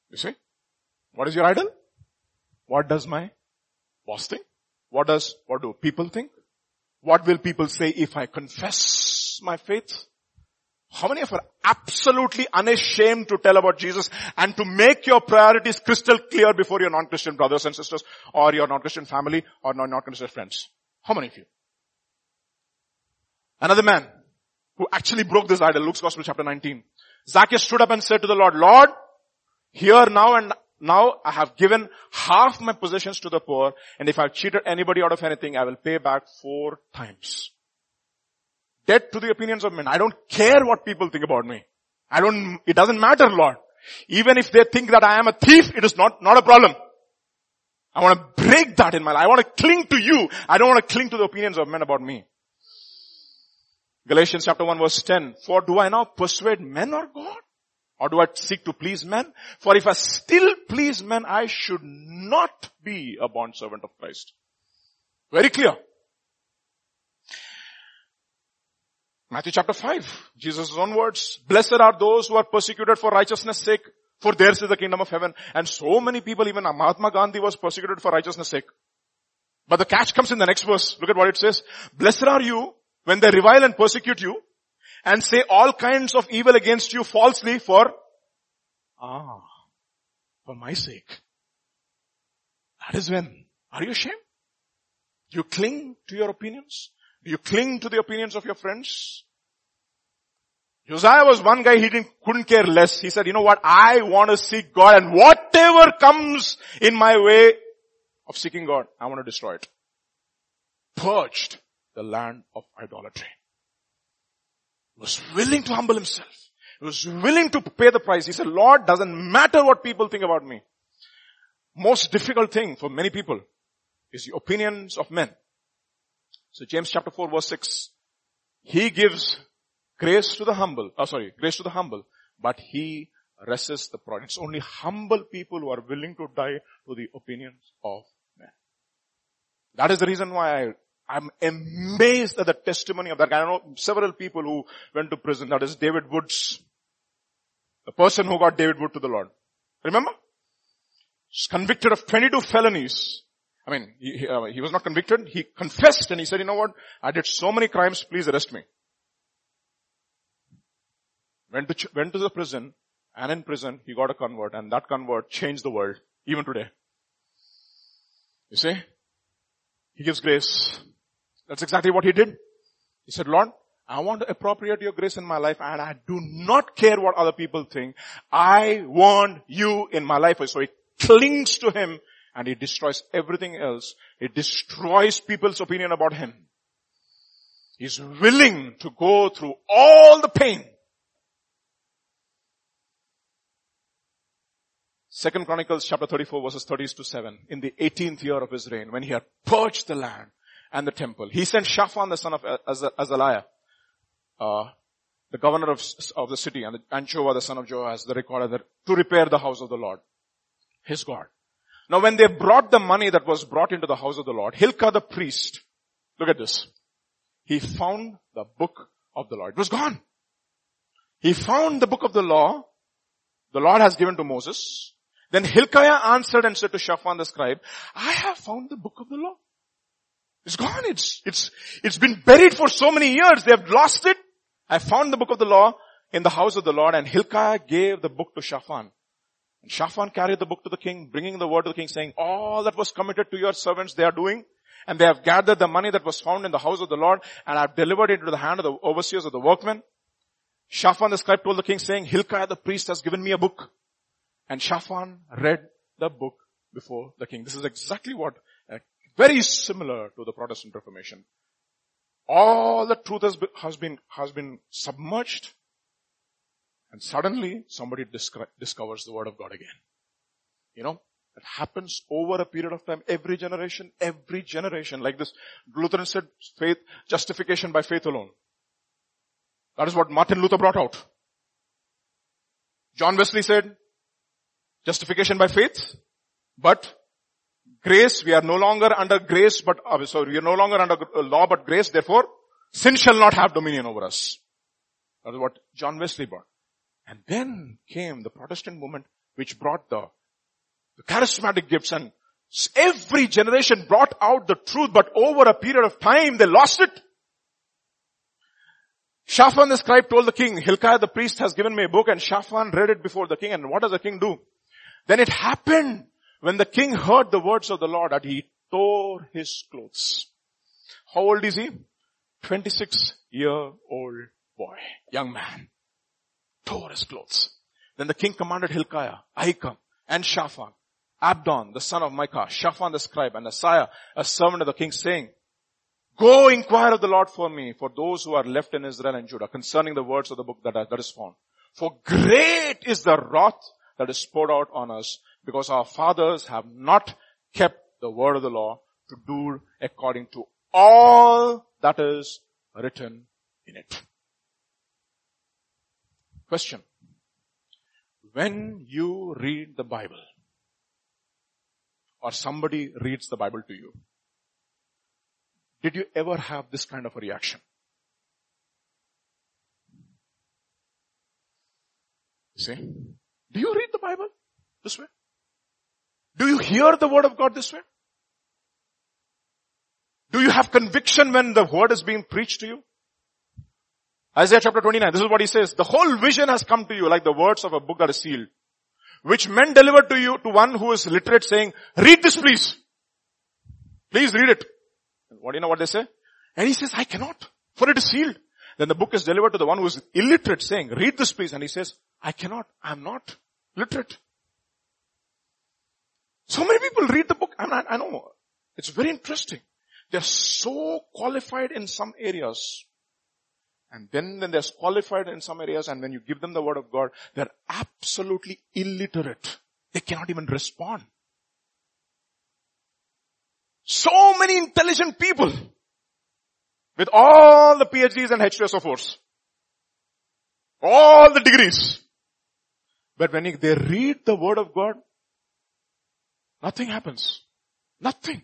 You see? What is your idol? What does my boss think? What does, what do people think? What will people say if I confess my faith? How many of you are absolutely unashamed to tell about Jesus and to make your priorities crystal clear before your non-Christian brothers and sisters or your non-Christian family or non-Christian friends? How many of you? Another man who actually broke this idol, Luke's Gospel chapter nineteen. Zacchaeus stood up and said to the Lord, Lord, here now and now I have given half my possessions to the poor, and if I have cheated anybody out of anything, I will pay back four times. Dead to the opinions of men. I don't care what people think about me. I don't, it doesn't matter, Lord. Even if they think that I am a thief, it is not, not a problem. I want to break that in my life. I want to cling to you. I don't want to cling to the opinions of men about me. Galatians chapter one verse ten. For do I now persuade men or God? Or do I seek to please men? For if I still please men, I should not be a bondservant of Christ. Very clear. Matthew chapter five, Jesus' own words, blessed are those who are persecuted for righteousness' sake, For theirs is the kingdom of heaven. And so many people, even Mahatma Gandhi was persecuted for righteousness' sake. But the catch comes in the next verse. Look at what it says. Blessed are you when they revile and persecute you and say all kinds of evil against you falsely for, ah, for my sake. That is when. Are you ashamed? Do you cling to your opinions? Do you cling to the opinions of your friends? Josiah was one guy, he didn't, couldn't care less. He said, you know what, I want to seek God and whatever comes in my way of seeking God, I want to destroy it. Purged the land of idolatry. He was willing to humble himself. He was willing to pay the price. He said, Lord, doesn't matter what people think about me. Most difficult thing for many people is the opinions of men. So James chapter four verse six, he gives grace to the humble, oh sorry, grace to the humble, but he resists the proud. It's only humble people who are willing to die to the opinions of men. That is the reason why I, I'm amazed at the testimony of that guy. I know several people who went to prison. That is David Woods, the person who got David Wood to the Lord. Remember? He's convicted of twenty-two felonies. I mean, he, uh, he was not convicted. He confessed and he said, you know what? I did so many crimes, please arrest me. Went to, ch- went to the prison, and in prison he got a convert, and that convert changed the world, even today. You see? He gives grace. That's exactly what he did. He said, Lord, I want to appropriate your grace in my life, and I do not care what other people think. I want you in my life. So he clings to him, and he destroys everything else. He destroys people's opinion about him. He's willing to go through all the pain. Second Chronicles chapter thirty-four verses thirty to seven. In the eighteenth year of his reign, when he had purged the land and the temple, he sent Shaphan the son of Azaliah, uh, the governor of, of the city, and Anshua the son of Joas, the recorder, to repair the house of the Lord, his God. Now when they brought the money that was brought into the house of the Lord, Hilkiah the priest, look at this, he found the book of the law. It was gone. He found the book of the law the Lord has given to Moses. Then Hilkiah answered and said to Shaphan the scribe, I have found the book of the law. It's gone. It's, it's, it's been buried for so many years. They have lost it. I found the book of the law in the house of the Lord. And Hilkiah gave the book to Shaphan. And Shaphan carried the book to the king, bringing the word to the king, saying, all that was committed to your servants they are doing, and they have gathered the money that was found in the house of the Lord, and I have delivered it into the hand of the overseers of the workmen. Shaphan the scribe told the king, saying, Hilkiah the priest has given me a book. And Shaphan read the book before the king. This is exactly what, uh, very similar to the Protestant Reformation. All the truth has been, has been, has been submerged. And suddenly, somebody disco- discovers the word of God again. You know, it happens over a period of time. Every generation, every generation. Like this, Lutheran said, faith, justification by faith alone. That is what Martin Luther brought out. John Wesley said, justification by faith, but grace, we are no longer under grace, but, uh, sorry, we are no longer under law, but grace, therefore, sin shall not have dominion over us. That is what John Wesley brought. And then came the Protestant movement, which brought the, the charismatic gifts, and every generation brought out the truth, but over a period of time, they lost it. Shaphan the scribe told the king, Hilkiah the priest has given me a book, and Shaphan read it before the king, and what does the king do? Then it happened, when the king heard the words of the Lord, that he tore his clothes. How old is he? twenty-six-year-old boy, young man. Tore his clothes. Then the king commanded Hilkiah, Ahikam, and Shaphan, Abdon, the son of Micah, Shaphan the scribe, and Asaiah, a servant of the king, saying, go inquire of the Lord for me, for those who are left in Israel and Judah, concerning the words of the book that, are, that is found. For great is the wrath that is poured out on us, because our fathers have not kept the word of the law to do according to all that is written in it. Question. When you read the Bible, or somebody reads the Bible to you, did you ever have this kind of a reaction? See, Do you read the Bible this way? Do you hear the word of God this way? Do you have conviction when the word is being preached to you? Isaiah chapter twenty-nine, this is what he says. The whole vision has come to you like the words of a book that is sealed, which men delivered to you, to one who is literate, saying, read this please. Please read it. And what do you know what they say? And he says, I cannot, for it is sealed. Then the book is delivered to the one who is illiterate, saying, read this please. And he says, I cannot, I am not literate. So many people read the book. I, mean, I, I know, it's very interesting. They're so qualified in some areas. And then, then they're qualified in some areas, and when you give them the word of God, they're absolutely illiterate. They cannot even respond. So many intelligent people with all the PhDs and H two S O fours. All the degrees. But when they read the word of God, nothing happens. Nothing.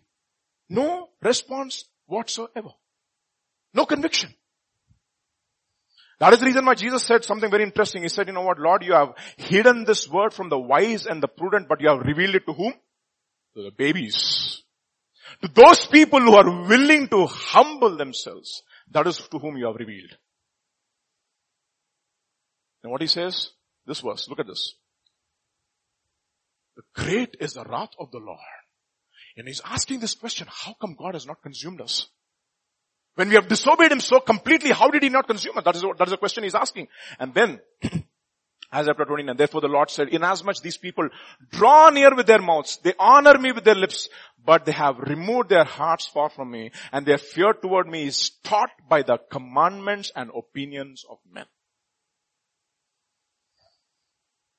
No response whatsoever. No conviction. That is the reason why Jesus said something very interesting. He said, you know what, Lord, you have hidden this word from the wise and the prudent, but you have revealed it to whom? To the babies. To those people who are willing to humble themselves, that is to whom you have revealed. And what he says, this verse, look at this. Great is the wrath of the Lord. And he's asking this question, how come God has not consumed us? When we have disobeyed him so completely, how did he not consume us? That is what, that is the question he's asking. And then, Isaiah chapter twenty-nine, therefore the Lord said, inasmuch these people draw near with their mouths, they honor me with their lips, but they have removed their hearts far from me, and their fear toward me is taught by the commandments and opinions of men.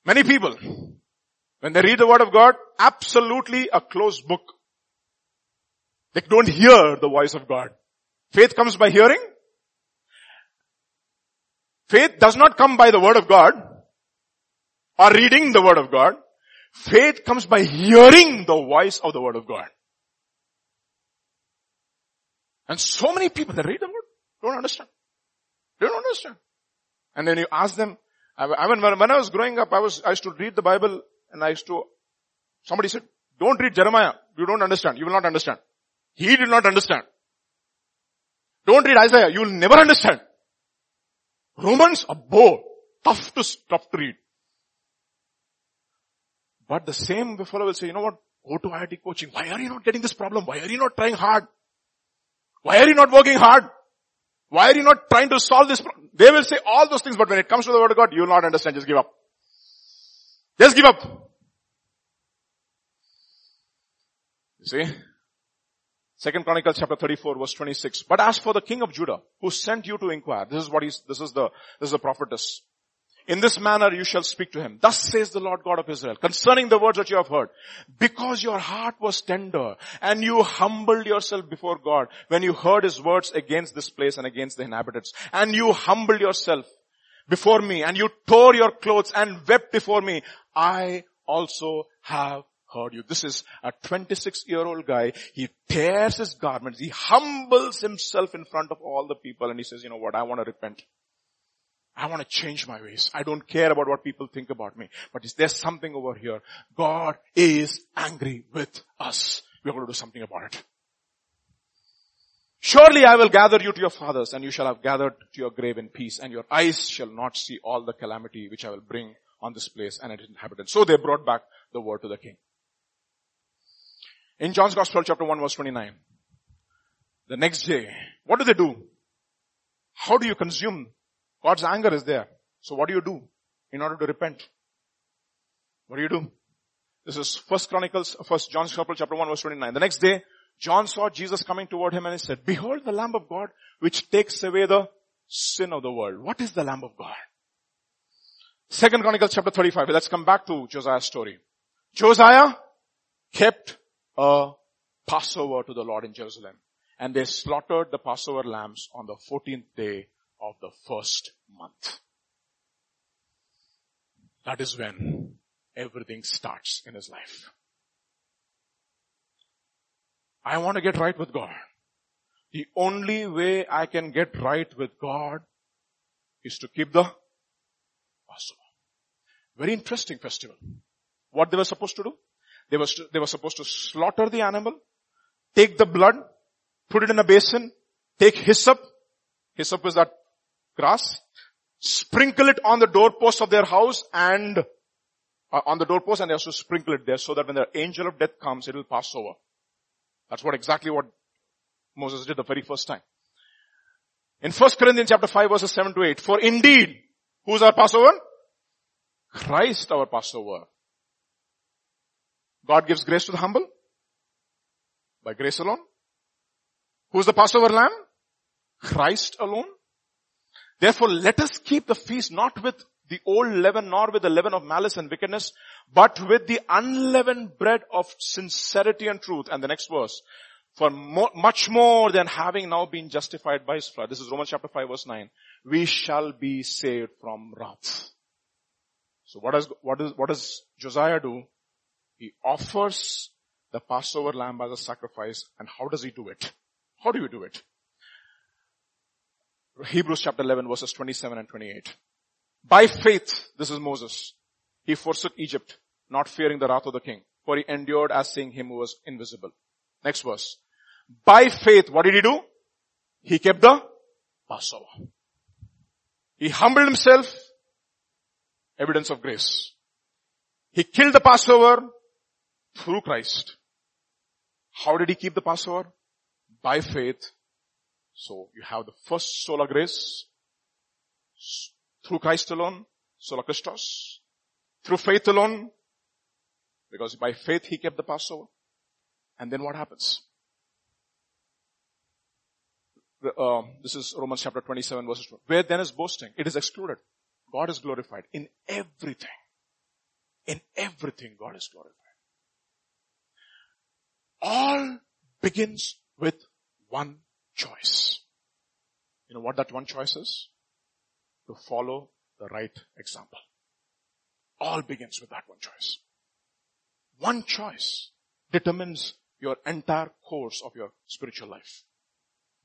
Many people, when they read the word of God, absolutely a closed book. They don't hear the voice of God. Faith comes by hearing. Faith does not come by the word of God or reading the word of God. Faith comes by hearing the voice of the word of God. And so many people that read the word don't understand. They don't understand. And then you ask them, I mean, when I was growing up, I was, I used to read the Bible and I used to, somebody said, don't read Jeremiah. You don't understand. You will not understand. He did not understand. Don't read Isaiah. You will never understand. Romans, a bore. Tough to, tough to read. But the same fellow will say, you know what? Go to I I T coaching. Why are you not getting this problem? Why are you not trying hard? Why are you not working hard? Why are you not trying to solve this problem? They will say all those things, but when it comes to the word of God, you will not understand. Just give up. Just give up. You see? Second Chronicles chapter thirty-four verse twenty-six. But as for the king of Judah, who sent you to inquire, this is what he's, this is the, this is the prophetess. In this manner you shall speak to him. Thus says the Lord God of Israel, concerning the words that you have heard. Because your heart was tender and you humbled yourself before God when you heard his words against this place and against the inhabitants. And you humbled yourself before me and you tore your clothes and wept before me. I also have heard you. This is a twenty-six-year-old guy. He tears his garments. He humbles himself in front of all the people and he says, you know what, I want to repent. I want to change my ways. I don't care about what people think about me. But is there something over here? God is angry with us. We're going to do something about it. Surely I will gather you to your fathers and you shall have gathered to your grave in peace and your eyes shall not see all the calamity which I will bring on this place and its inhabitants. So they brought back the word to the king. In John's Gospel, chapter one, verse twenty-nine, the next day, what do they do? How do you consume? God's anger is there. So what do you do in order to repent? What do you do? This is First Chronicles, First John's Gospel, chapter one, verse twenty-nine. The next day, John saw Jesus coming toward him and he said, behold the Lamb of God, which takes away the sin of the world. What is the Lamb of God? Second Chronicles, chapter thirty-five. Let's come back to Josiah's story. Josiah kept a Passover to the Lord in Jerusalem. And they slaughtered the Passover lambs on the fourteenth day of the first month. That is when everything starts in his life. I want to get right with God. The only way I can get right with God is to keep the Passover. Very interesting festival. What they were supposed to do? They were, they were supposed to slaughter the animal, take the blood, put it in a basin, take hyssop. Hyssop is that grass. Sprinkle it on the doorpost of their house and uh, on the doorpost, and they have to sprinkle it there so that when the angel of death comes, it will pass over. That's what exactly what Moses did the very first time. In First Corinthians chapter five verses seven to eight, for indeed, who's our Passover? Christ our Passover. God gives grace to the humble by grace alone. Who's the Passover lamb? Christ alone. Therefore, let us keep the feast not with the old leaven, nor with the leaven of malice and wickedness, but with the unleavened bread of sincerity and truth. And the next verse, for more, much more than having now been justified by his blood. This is Romans chapter five verse nine. We shall be saved from wrath. So what does, what is, what does Josiah do? He offers the Passover lamb as a sacrifice. And how does he do it? How do you do it? Hebrews chapter eleven verses twenty-seven and twenty-eight. By faith, this is Moses, he forsook Egypt, not fearing the wrath of the king, for he endured as seeing him who was invisible. Next verse. By faith, what did he do? He kept the Passover. He humbled himself, evidence of grace. He killed the Passover through Christ. How did he keep the Passover? By faith. So you have the first sola grace, through Christ alone, sola Christus, through faith alone, because by faith he kept the Passover. And then what happens? Uh, this is Romans chapter twenty-seven verses twelve. Where then is boasting? It is excluded. God is glorified in everything. In everything God is glorified. All begins with one choice. You know what that one choice is? To follow the right example. All begins with that one choice. One choice determines your entire course of your spiritual life.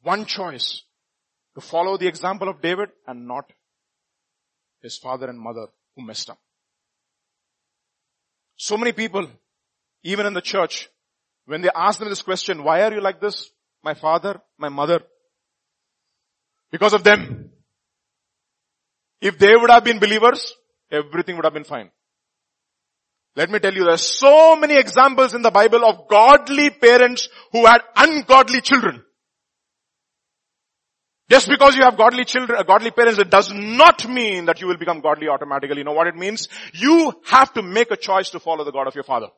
One choice to follow the example of David and not his father and mother who messed up. So many people, even in the church, when they ask them this question, why are you like this? My father, my mother. Because of them. If they would have been believers, everything would have been fine. Let me tell you, there are so many examples in the Bible of godly parents who had ungodly children. Just because you have godly children, godly parents, it does not mean that you will become godly automatically. You know what it means? You have to make a choice to follow the God of your father.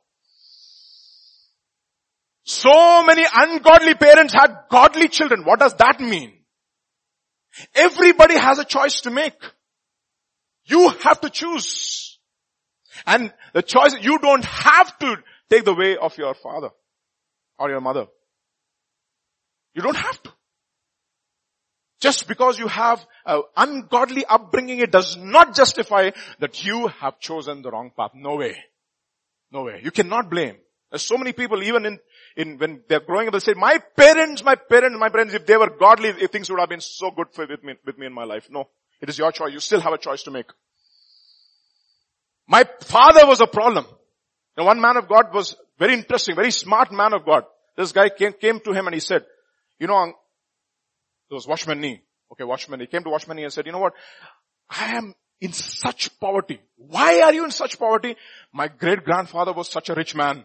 So many ungodly parents had godly children. What does that mean? Everybody has a choice to make. You have to choose. And the choice, you don't have to take the way of your father or your mother. You don't have to. Just because you have an ungodly upbringing, it does not justify that you have chosen the wrong path. No way. No way. You cannot blame. There's so many people, even in, in when they're growing up, they say, my parents, my parents, my parents, if they were godly, if things would have been so good for, with me, with me in my life. No, it is your choice. You still have a choice to make. My father was a problem. Now, one man of God was very interesting, very smart man of God. This guy came, came to him and he said, you know, there was Watchman Nee. Okay, Watchman Nee. He came to Watchman Nee and said, you know what? I am in such poverty. Why are you in such poverty? My great-grandfather was such a rich man.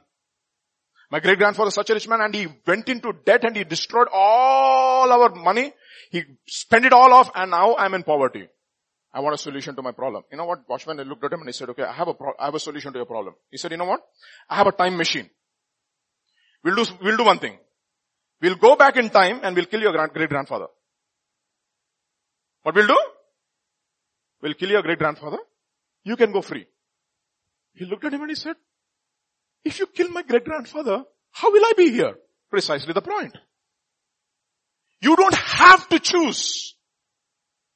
My great-grandfather was such a rich man and he went into debt and he destroyed all our money. He spent it all off and now I'm in poverty. I want a solution to my problem. You know what? Watchman looked at him and he said, okay, I have a pro- I have a solution to your problem. He said, you know what? I have a time machine. We'll do, we'll do one thing. We'll go back in time and we'll kill your grand- great-grandfather. What we'll do? We'll kill your great-grandfather. You can go free. He looked at him and he said, if you kill my great-grandfather, how will I be here? Precisely the point. You don't have to choose.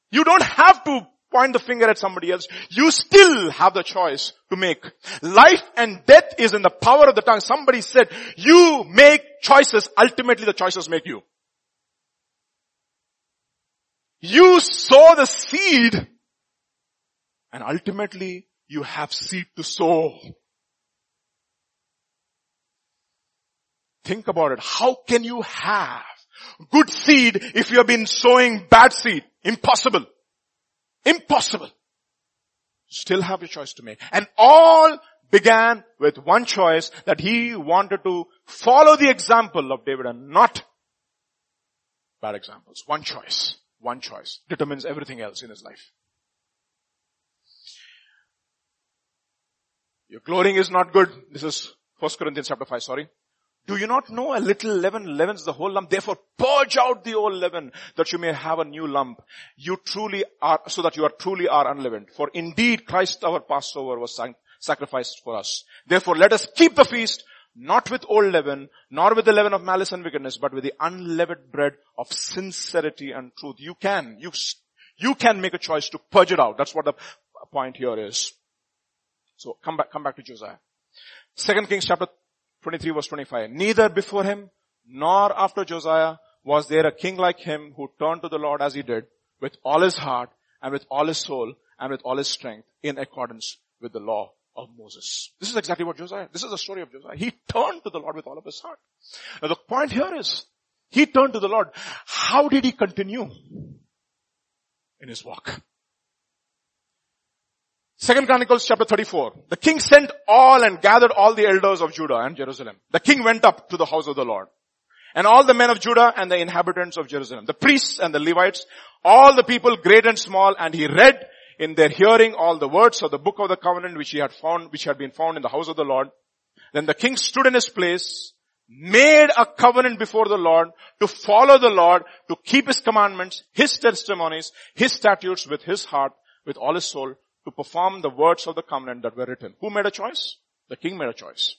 You don't have to point the finger at somebody else. You still have the choice to make. Life and death is in the power of the tongue. Somebody said, you make choices. Ultimately, the choices make you. You sow the seed and ultimately you have seed to sow. Think about it. How can you have good seed if you have been sowing bad seed? Impossible. Impossible. Still have your choice to make. And all began with one choice, that he wanted to follow the example of David and not bad examples. One choice. One choice determines everything else in his life. Your clothing is not good. This is First Corinthians chapter five, sorry. Do you not know a little leaven leavens the whole lump? Therefore purge out the old leaven, that you may have a new lump. You truly are, so that you are truly are unleavened. For indeed Christ our Passover was sacrificed for us. Therefore let us keep the feast, not with old leaven, nor with the leaven of malice and wickedness, but with the unleavened bread of sincerity and truth. You can, you, you can make a choice to purge it out. That's what the point here is. So come back, come back to Josiah. Second Kings chapter twenty-three verse twenty-five. Neither before him nor after Josiah was there a king like him who turned to the Lord as he did with all his heart and with all his soul and with all his strength in accordance with the law of Moses. This is exactly what Josiah, this is the story of Josiah. He turned to the Lord with all of his heart. Now the point here is, he turned to the Lord. How did he continue in his walk? Second Chronicles chapter thirty-four. The king sent all and gathered all the elders of Judah and Jerusalem. The king went up to the house of the Lord. And all the men of Judah and the inhabitants of Jerusalem, the priests and the Levites, all the people great and small, and he read in their hearing all the words of the book of the covenant which he had found, which had been found in the house of the Lord. Then the king stood in his place, made a covenant before the Lord to follow the Lord, to keep his commandments, his testimonies, his statutes with his heart, with all his soul, to perform the words of the covenant that were written. Who made a choice? The king made a choice.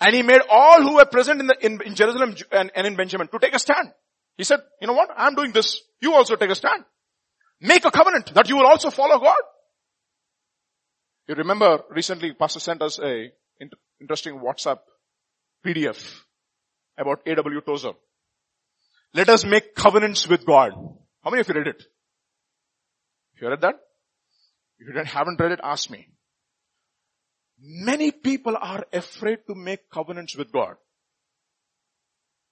And he made all who were present in, the, in, in Jerusalem and, and in Benjamin to take a stand. He said, you know what? I'm doing this. You also take a stand. Make a covenant that you will also follow God. You remember recently Pastor sent us a in- interesting WhatsApp P D F about A W Tozer. Let us make covenants with God. How many of you read it? You read that? If you haven't read it, ask me. Many people are afraid to make covenants with God,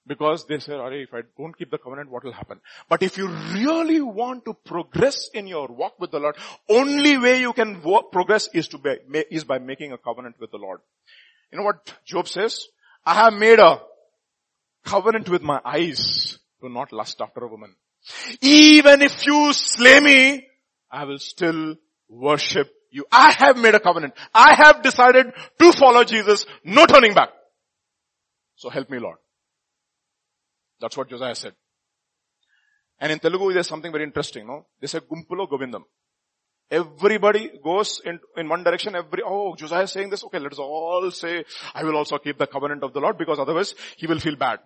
because they say, Arey, if I don't keep the covenant, what will happen? But if you really want to progress in your walk with the Lord, only way you can work, progress is to be, is by making a covenant with the Lord. You know what Job says? I have made a covenant with my eyes to not lust after a woman. Even if you slay me, I will still worship you. I have made a covenant. I have decided to follow Jesus. No turning back. So help me, Lord. That's what Josiah said. And in Telugu, there's something very interesting, no? They say, Gumpulo Govindam. Everybody goes in, in one direction. Every, oh, Josiah is saying this. Okay, let's all say, I will also keep the covenant of the Lord, because otherwise he will feel bad.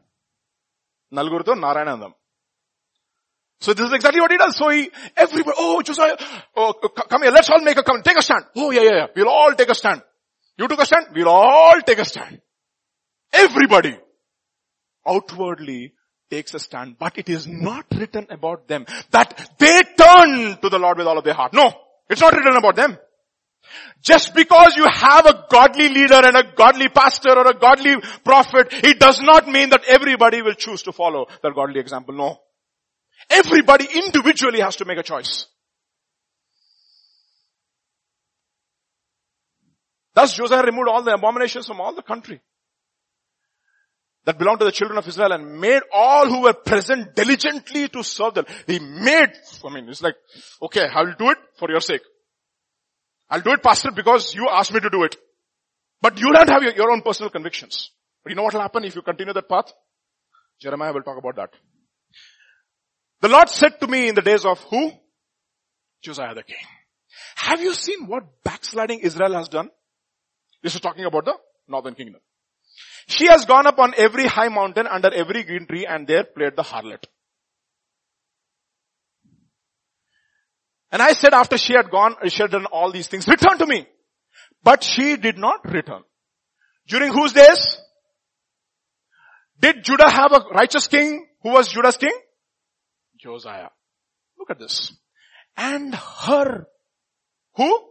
Nalgurto Narayanandam. So this is exactly what he does. So he, everybody, oh, Josiah, oh, come here, let's all make a covenant. Take a stand. Oh, yeah, yeah, yeah. We'll all take a stand. You took a stand? We'll all take a stand. Everybody outwardly takes a stand, but it is not written about them that they turn to the Lord with all of their heart. No, it's not written about them. Just because you have a godly leader and a godly pastor or a godly prophet, it does not mean that everybody will choose to follow their godly example. No. Everybody individually has to make a choice. Thus Josiah removed all the abominations from all the country that belonged to the children of Israel, and made all who were present diligently to serve them. He made, I mean, it's like, okay, I will do it for your sake. I'll do it, pastor, because you asked me to do it. But you don't have your, your own personal convictions. But you know what will happen if you continue that path? Jeremiah will talk about that. The Lord said to me in the days of who? Josiah the king. Have you seen what backsliding Israel has done? This is talking about the northern kingdom. She has gone up on every high mountain under every green tree, and there played the harlot. And I said, after she had gone, she had done all these things, return to me. But she did not return. During whose days? Did Judah have a righteous king? Who was Judah's king? Josiah. Look at this. And her, who?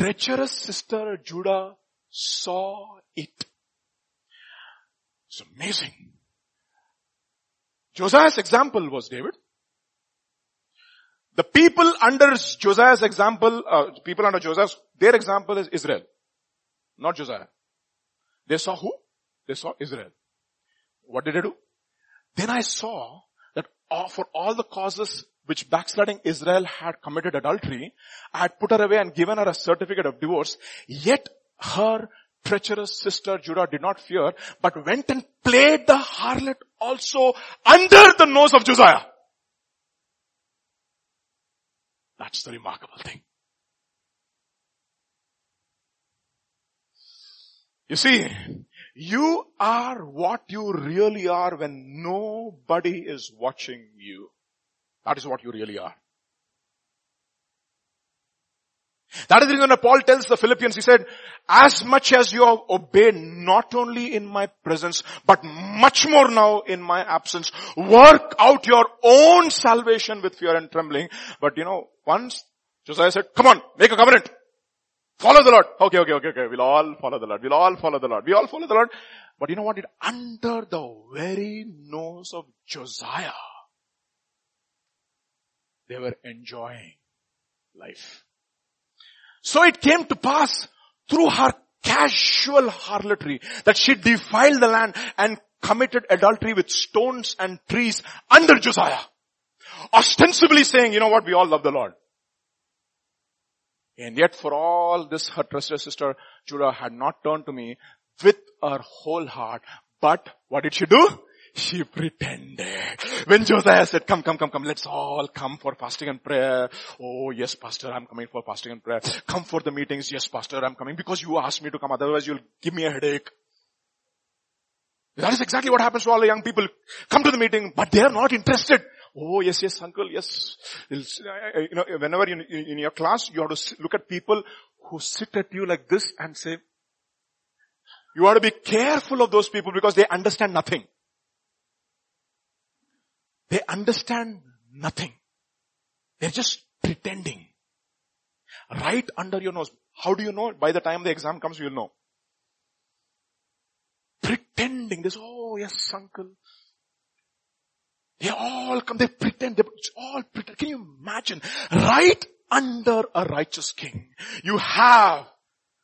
treacherous sister Judah saw it. It's amazing. Josiah's example was David. The people under Josiah's example, uh, people under Josiah's, their example is Israel, not Josiah. They saw who? They saw Israel. What did they do? Then I saw that for all the causes which backsliding Israel had committed adultery, I had put her away and given her a certificate of divorce, yet her treacherous sister Judah did not fear, but went and played the harlot also under the nose of Josiah. That's the remarkable thing. You see, you are what you really are when nobody is watching you. That is what you really are. That is the reason Paul tells the Philippians, he said, as much as you have obeyed not only in my presence, but much more now in my absence, work out your own salvation with fear and trembling. But you know, once Josiah said, come on, make a covenant. Follow the Lord. Okay, okay, okay, okay. We'll all follow the Lord. We'll all follow the Lord. We all follow the Lord. But you know what? It under the very nose of Josiah, they were enjoying life. So it came to pass through her casual harlotry that she defiled the land and committed adultery with stones and trees under Josiah. Ostensibly saying, you know what, we all love the Lord. And yet for all this, her treacherous sister Judah had not turned to me with her whole heart. But what did she do? She pretended. When Josiah said, come, come, come, come, let's all come for fasting and prayer. Oh, yes, pastor, I'm coming for fasting and prayer. Come for the meetings. Yes, pastor, I'm coming because you asked me to come. Otherwise, you'll give me a headache. That is exactly what happens to all the young people. Come to the meeting, but they are not interested. Oh, yes, yes, uncle, yes. You know, whenever you, in your class, you have to look at people who sit at you like this and say, you have to be careful of those people because they understand nothing. They understand nothing. They're just pretending. Right under your nose. How do you know? By the time the exam comes, you'll know. Pretending. This, oh yes, uncle. They all come, they pretend, they all pretend. Can you imagine? Right under a righteous king. You have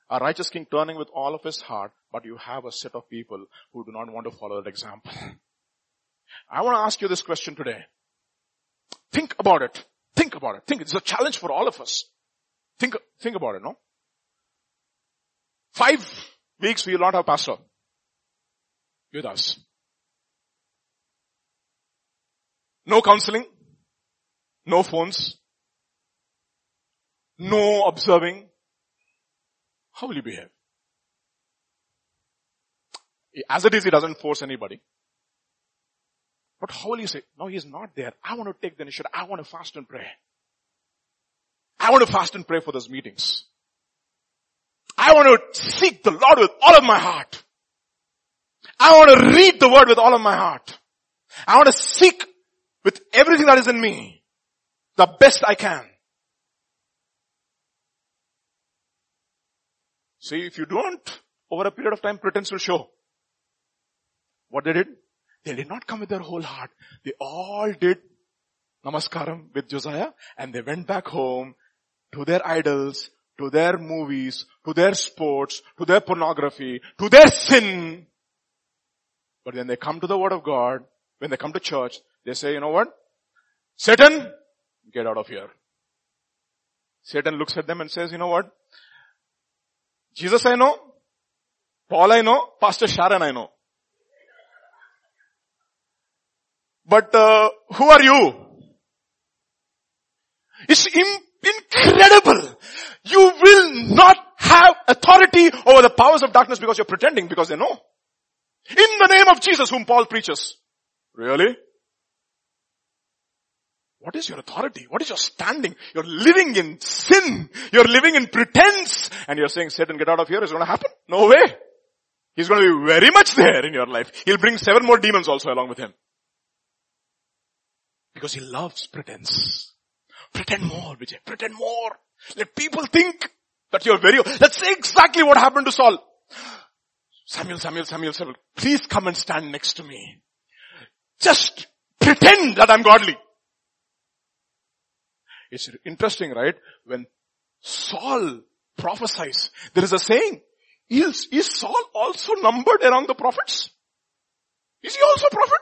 a righteous king turning with all of his heart, but you have a set of people who do not want to follow that example. I want to ask you this question today. Think about it. Think about it. Think. It's a challenge for all of us. Think, think about it, no? Five weeks we will not have pastor with us. No counseling. No phones. No observing. How will you behave? As it is, he doesn't force anybody. But how will you say, no, he's not there. I want to take the initiative. I want to fast and pray. I want to fast and pray for those meetings. I want to seek the Lord with all of my heart. I want to read the word with all of my heart. I want to seek with everything that is in me, the best I can. See, if you don't, over a period of time, pretense will show. What they did? They did not come with their whole heart. They all did namaskaram with Josiah and they went back home to their idols, to their movies, to their sports, to their pornography, to their sin. But when they come to the word of God, when they come to church, they say, you know what? Satan, get out of here. Satan looks at them and says, you know what? Jesus I know, Paul I know, Pastor Sharon I know. But uh, who are you? It's im- incredible. You will not have authority over the powers of darkness because you're pretending, because they know. In the name of Jesus whom Paul preaches. Really? What is your authority? What is your standing? You're living in sin. You're living in pretense. And you're saying, Satan, get out of here. It's going to happen. No way. He's going to be very much there in your life. He'll bring seven more demons also along with him. Because he loves pretense. Pretend more, Vijay. Pretend more. Let people think That's your very, that's exactly what happened to Saul. Samuel, Samuel, Samuel, Samuel, please come and stand next to me. Just pretend that I'm godly. It's interesting, right? When Saul prophesies, there is a saying, is, is Saul also numbered among the prophets? Is he also a prophet?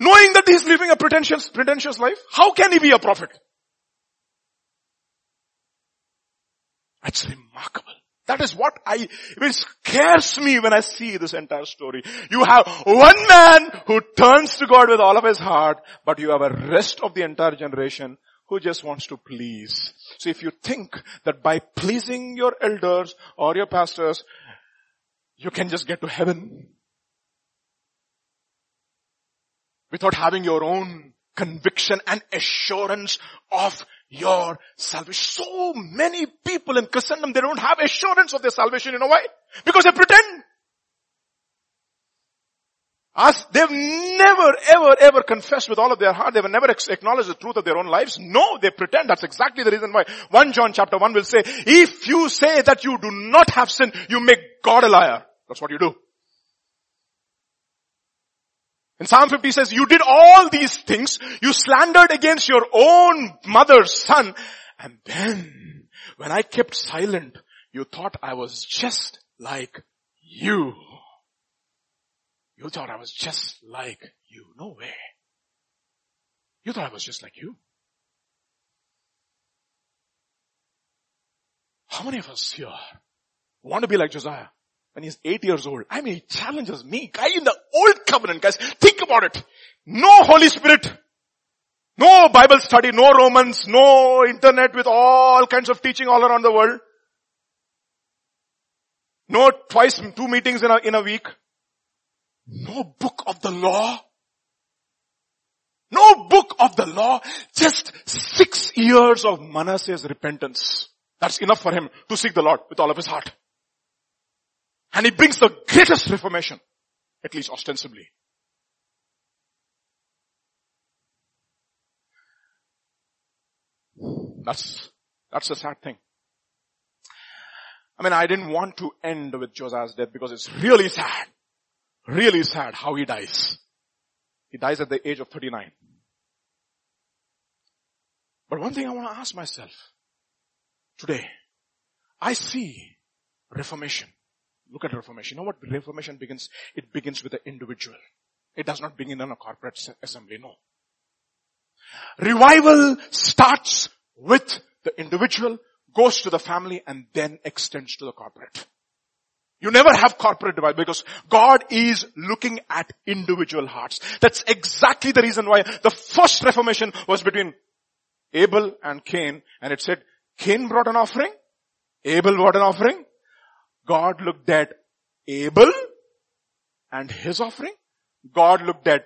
Knowing that he's living a pretentious, pretentious life, how can he be a prophet? That's remarkable. That is what I, it scares me when I see this entire story. You have one man who turns to God with all of his heart, but you have a rest of the entire generation who just wants to please. So if you think that by pleasing your elders or your pastors, you can just get to heaven without having your own conviction and assurance of your salvation. So many people in Christendom, they don't have assurance of their salvation. You know why? Because they pretend. As they've never, ever, ever confessed with all of their heart. They've never acknowledged the truth of their own lives. No, they pretend. That's exactly the reason why First John chapter one will say, if you say that you do not have sin, you make God a liar. That's what you do. And Psalm fifty says, you did all these things, you slandered against your own mother's son, and then, when I kept silent, you thought I was just like you. You thought I was just like you. No way. You thought I was just like you. How many of us here want to be like Josiah? And he's eight years old. I mean, he challenges me. Guy in the old covenant, guys. Think about it. No Holy Spirit. No Bible study. No Romans. No internet with all kinds of teaching all around the world. No twice, two meetings in a, in a week. No book of the law. No book of the law. Just six years of Manasseh's repentance. That's enough for him to seek the Lord with all of his heart. And he brings the greatest reformation, at least ostensibly. That's, that's a sad thing. I mean, I didn't want to end with Josiah's death because it's really sad, really sad how he dies. He dies at the age of thirty-nine. But one thing I want to ask myself today, I see reformation. Look at Reformation. You know what Reformation begins? It begins with the individual. It does not begin in a corporate assembly, no. Revival starts with the individual, goes to the family, and then extends to the corporate. You never have corporate revival because God is looking at individual hearts. That's exactly the reason why the first Reformation was between Abel and Cain, and it said, Cain brought an offering, Abel brought an offering, God looked at Abel and his offering. God looked at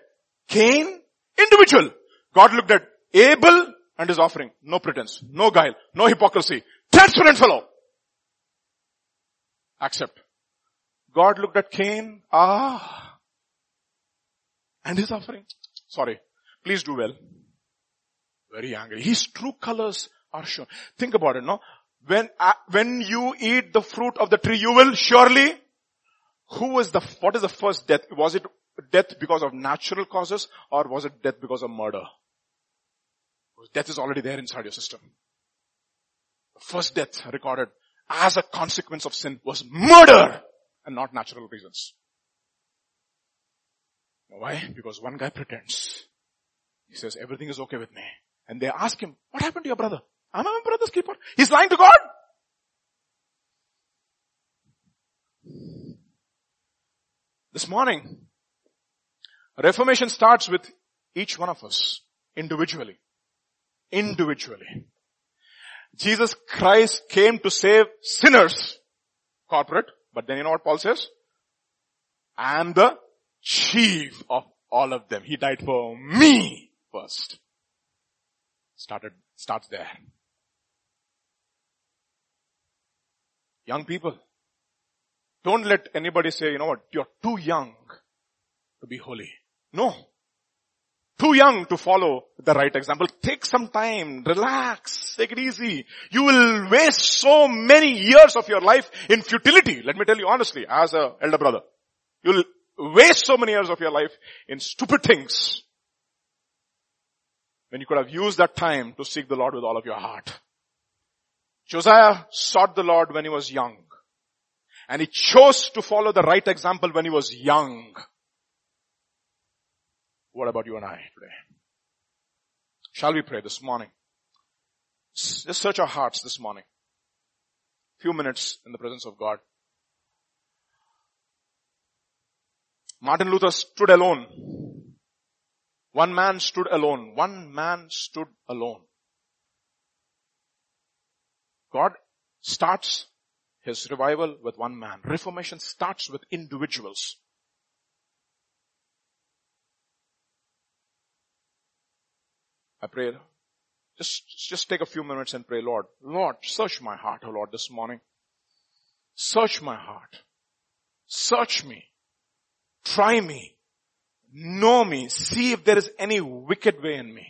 Cain, individual. God looked at Abel and his offering. No pretense, no guile, no hypocrisy. Transparent fellow. Accept. God looked at Cain, ah, and his offering. Sorry, please do well. Very angry. His true colors are shown. Think about it, no? When, uh, when you eat the fruit of the tree, you will surely, who was the, what is the first death? Was it death because of natural causes or was it death because of murder? Death is already there inside your system. The first death recorded as a consequence of sin was murder and not natural reasons. Why? Because one guy pretends. He says, everything is okay with me. And they ask him, what happened to your brother? I'm a brother's keeper. He's lying to God. This morning, Reformation starts with each one of us individually. Individually. Jesus Christ came to save sinners. Corporate. But then you know what Paul says? I am the chief of all of them. He died for me first. Started, starts there. Young people, don't let anybody say, you know what, you're too young to be holy. No. too young to follow the right example. Take some time, relax, take it easy. You will waste so many years of your life in futility. Let me tell you honestly, as an elder brother, you will waste so many years of your life in stupid things, when you could have used that time to seek the Lord with all of your heart. Josiah sought the Lord when he was young, and he chose to follow the right example when he was young. What about you and I today? Shall we pray this morning? Just search our hearts this morning. Few minutes in the presence of God. Martin Luther stood alone. One man stood alone. One man stood alone. God starts his revival with one man. Reformation starts with individuals. I pray, just, just take a few minutes and pray, Lord, Lord, search my heart, oh Lord, this morning. Search my heart. Search me. Try me. Know me. See if there is any wicked way in me.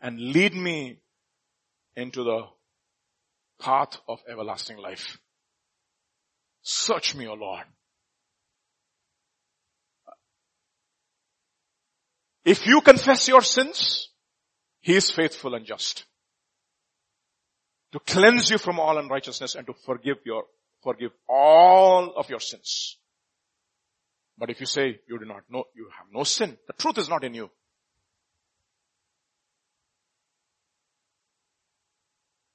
And lead me into the path of everlasting life. Search me, O Lord. If you confess your sins, He is faithful and just to cleanse you from all unrighteousness and to forgive your, forgive all of your sins. But if you say you do not know, you have no sin, the truth is not in you.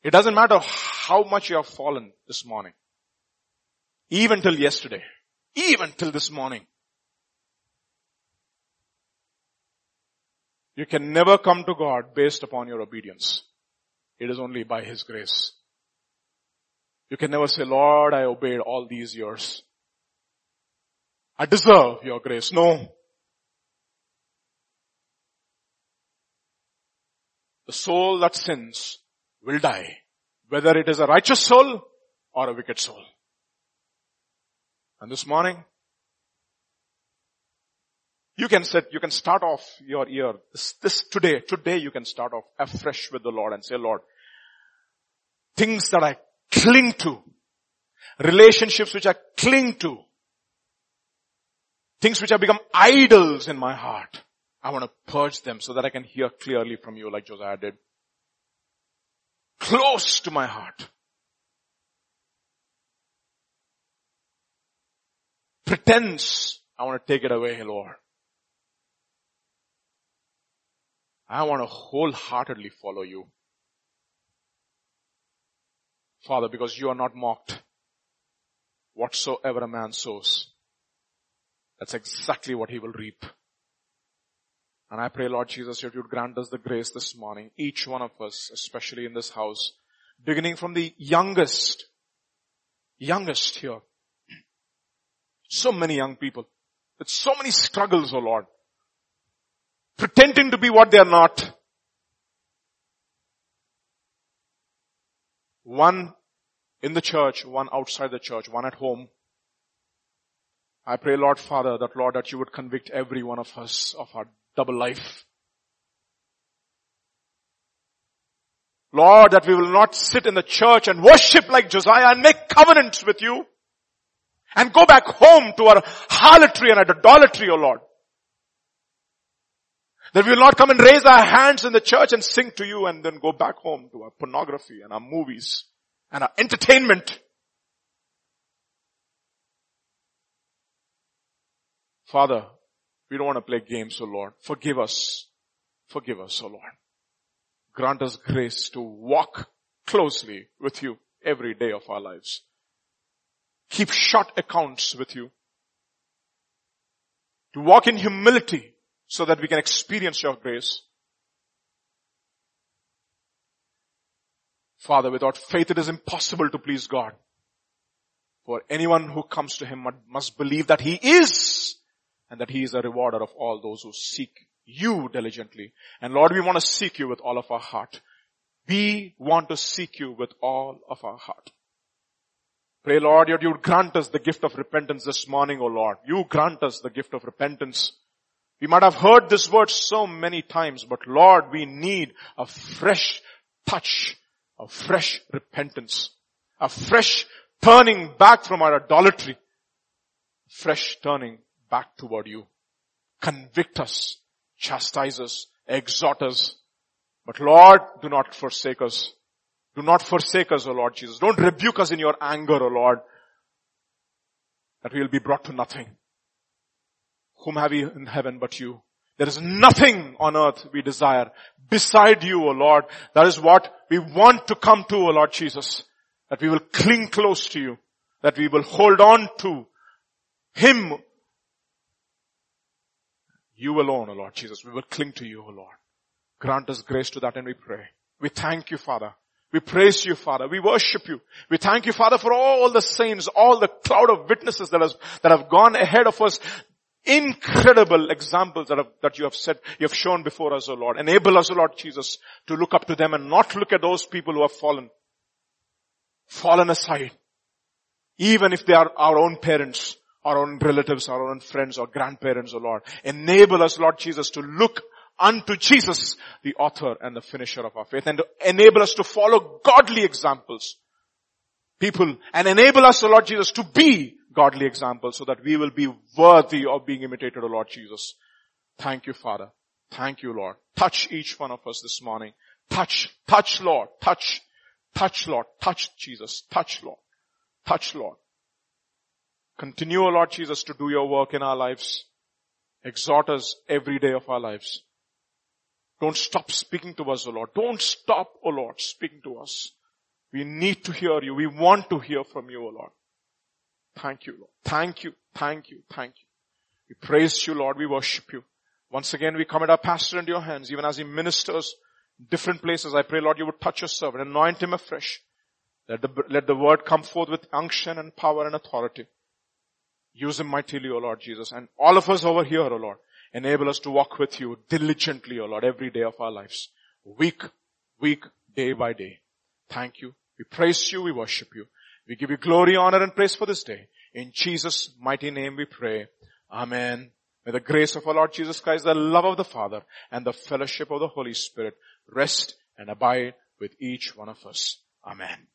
It doesn't matter how much you have fallen this morning, even till yesterday, even till this morning. You can never come to God based upon your obedience. It is only by His grace. You can never say, Lord, I obeyed all these years. I deserve your grace. No. The soul that sins will die, whether it is a righteous soul or a wicked soul. And this morning, You can set, you can start off your year, this, this today, today you can start off afresh with the Lord and say, Lord, things that I cling to, relationships which I cling to, things which have become idols in my heart, I want to purge them so that I can hear clearly from you like Josiah did. Close to my heart. Pretense, I want to take it away, Lord. I want to wholeheartedly follow you. Father, because you are not mocked. Whatsoever a man sows, that's exactly what he will reap. And I pray, Lord Jesus, that you would grant us the grace this morning, each one of us, especially in this house, beginning from the youngest, youngest here. So many young people, with so many struggles, oh Lord. Pretending to be what they are not. One in the church, one outside the church, one at home. I pray, Lord Father, that Lord, that you would convict every one of us of our double life. Lord, that we will not sit in the church and worship like Josiah and make covenants with you and go back home to our harlotry and idolatry, O Lord. That we will not come and raise our hands in the church and sing to you and then go back home to our pornography and our movies and our entertainment. Father, we don't want to play games, O Lord. Forgive us. Forgive us, O Lord. Grant us grace to walk closely with you every day of our lives. Keep short accounts with you. To walk in humility, so that we can experience your grace. Father, without faith it is impossible to please God. For anyone who comes to Him must believe that He is, and that He is a rewarder of all those who seek you diligently. And Lord, we want to seek you with all of our heart. We want to seek you with all of our heart. Pray, Lord, that you would grant us the gift of repentance this morning, O Lord. You grant us the gift of repentance. We might have heard this word so many times, but Lord, we need a fresh touch, a fresh repentance, a fresh turning back from our idolatry, fresh turning back toward you. Convict us, chastise us, exhort us. But Lord, do not forsake us. Do not forsake us, O Lord Jesus. Don't rebuke us in your anger, O Lord, that we will be brought to nothing. Whom have we in heaven but you? There is nothing on earth we desire beside you, O Lord. That is what we want to come to, O Lord Jesus. That we will cling close to you. That we will hold on to Him. You alone, O Lord Jesus. We will cling to you, O Lord. Grant us grace to that and we pray. We thank you, Father. We praise you, Father. We worship you. We thank you, Father, for all the saints, all the cloud of witnesses that, has, that have gone ahead of us. Incredible examples that, have, that you have said, you have shown before us, O Lord. Enable us, O Lord Jesus, to look up to them and not look at those people who have fallen. Fallen aside. Even if they are our own parents, our own relatives, our own friends or grandparents, O Lord. Enable us, Lord Jesus, to look unto Jesus, the author and the finisher of our faith, and to enable us to follow godly examples, people, and enable us, O Lord Jesus, to be godly examples so that we will be worthy of being imitated, O Lord Jesus. Thank you, Father. Thank you, Lord. Touch each one of us this morning. Touch, touch, Lord. Touch, touch, Lord. Touch, Jesus. Touch, Lord. Touch, Lord. Continue, O Lord Jesus, to do your work in our lives. Exhort us every day of our lives. Don't stop speaking to us, O Lord. Don't stop, O Lord, speaking to us. We need to hear you. We want to hear from you, O Lord. Thank you, Lord. Thank you, thank you, thank you. We praise you, Lord. We worship you. Once again, we commit our pastor into your hands, even as he ministers different places. I pray, Lord, you would touch your servant, anoint him afresh. Let the, let the word come forth with unction and power and authority. Use him mightily, O Lord Jesus. And all of us over here, O Lord, enable us to walk with you diligently, O Lord, every day of our lives. Week, week, day by day. Thank you. We praise you. We worship you. We give you glory, honor, and praise for this day. In Jesus' mighty name we pray. Amen. May the grace of our Lord Jesus Christ, the love of the Father, and the fellowship of the Holy Spirit rest and abide with each one of us. Amen.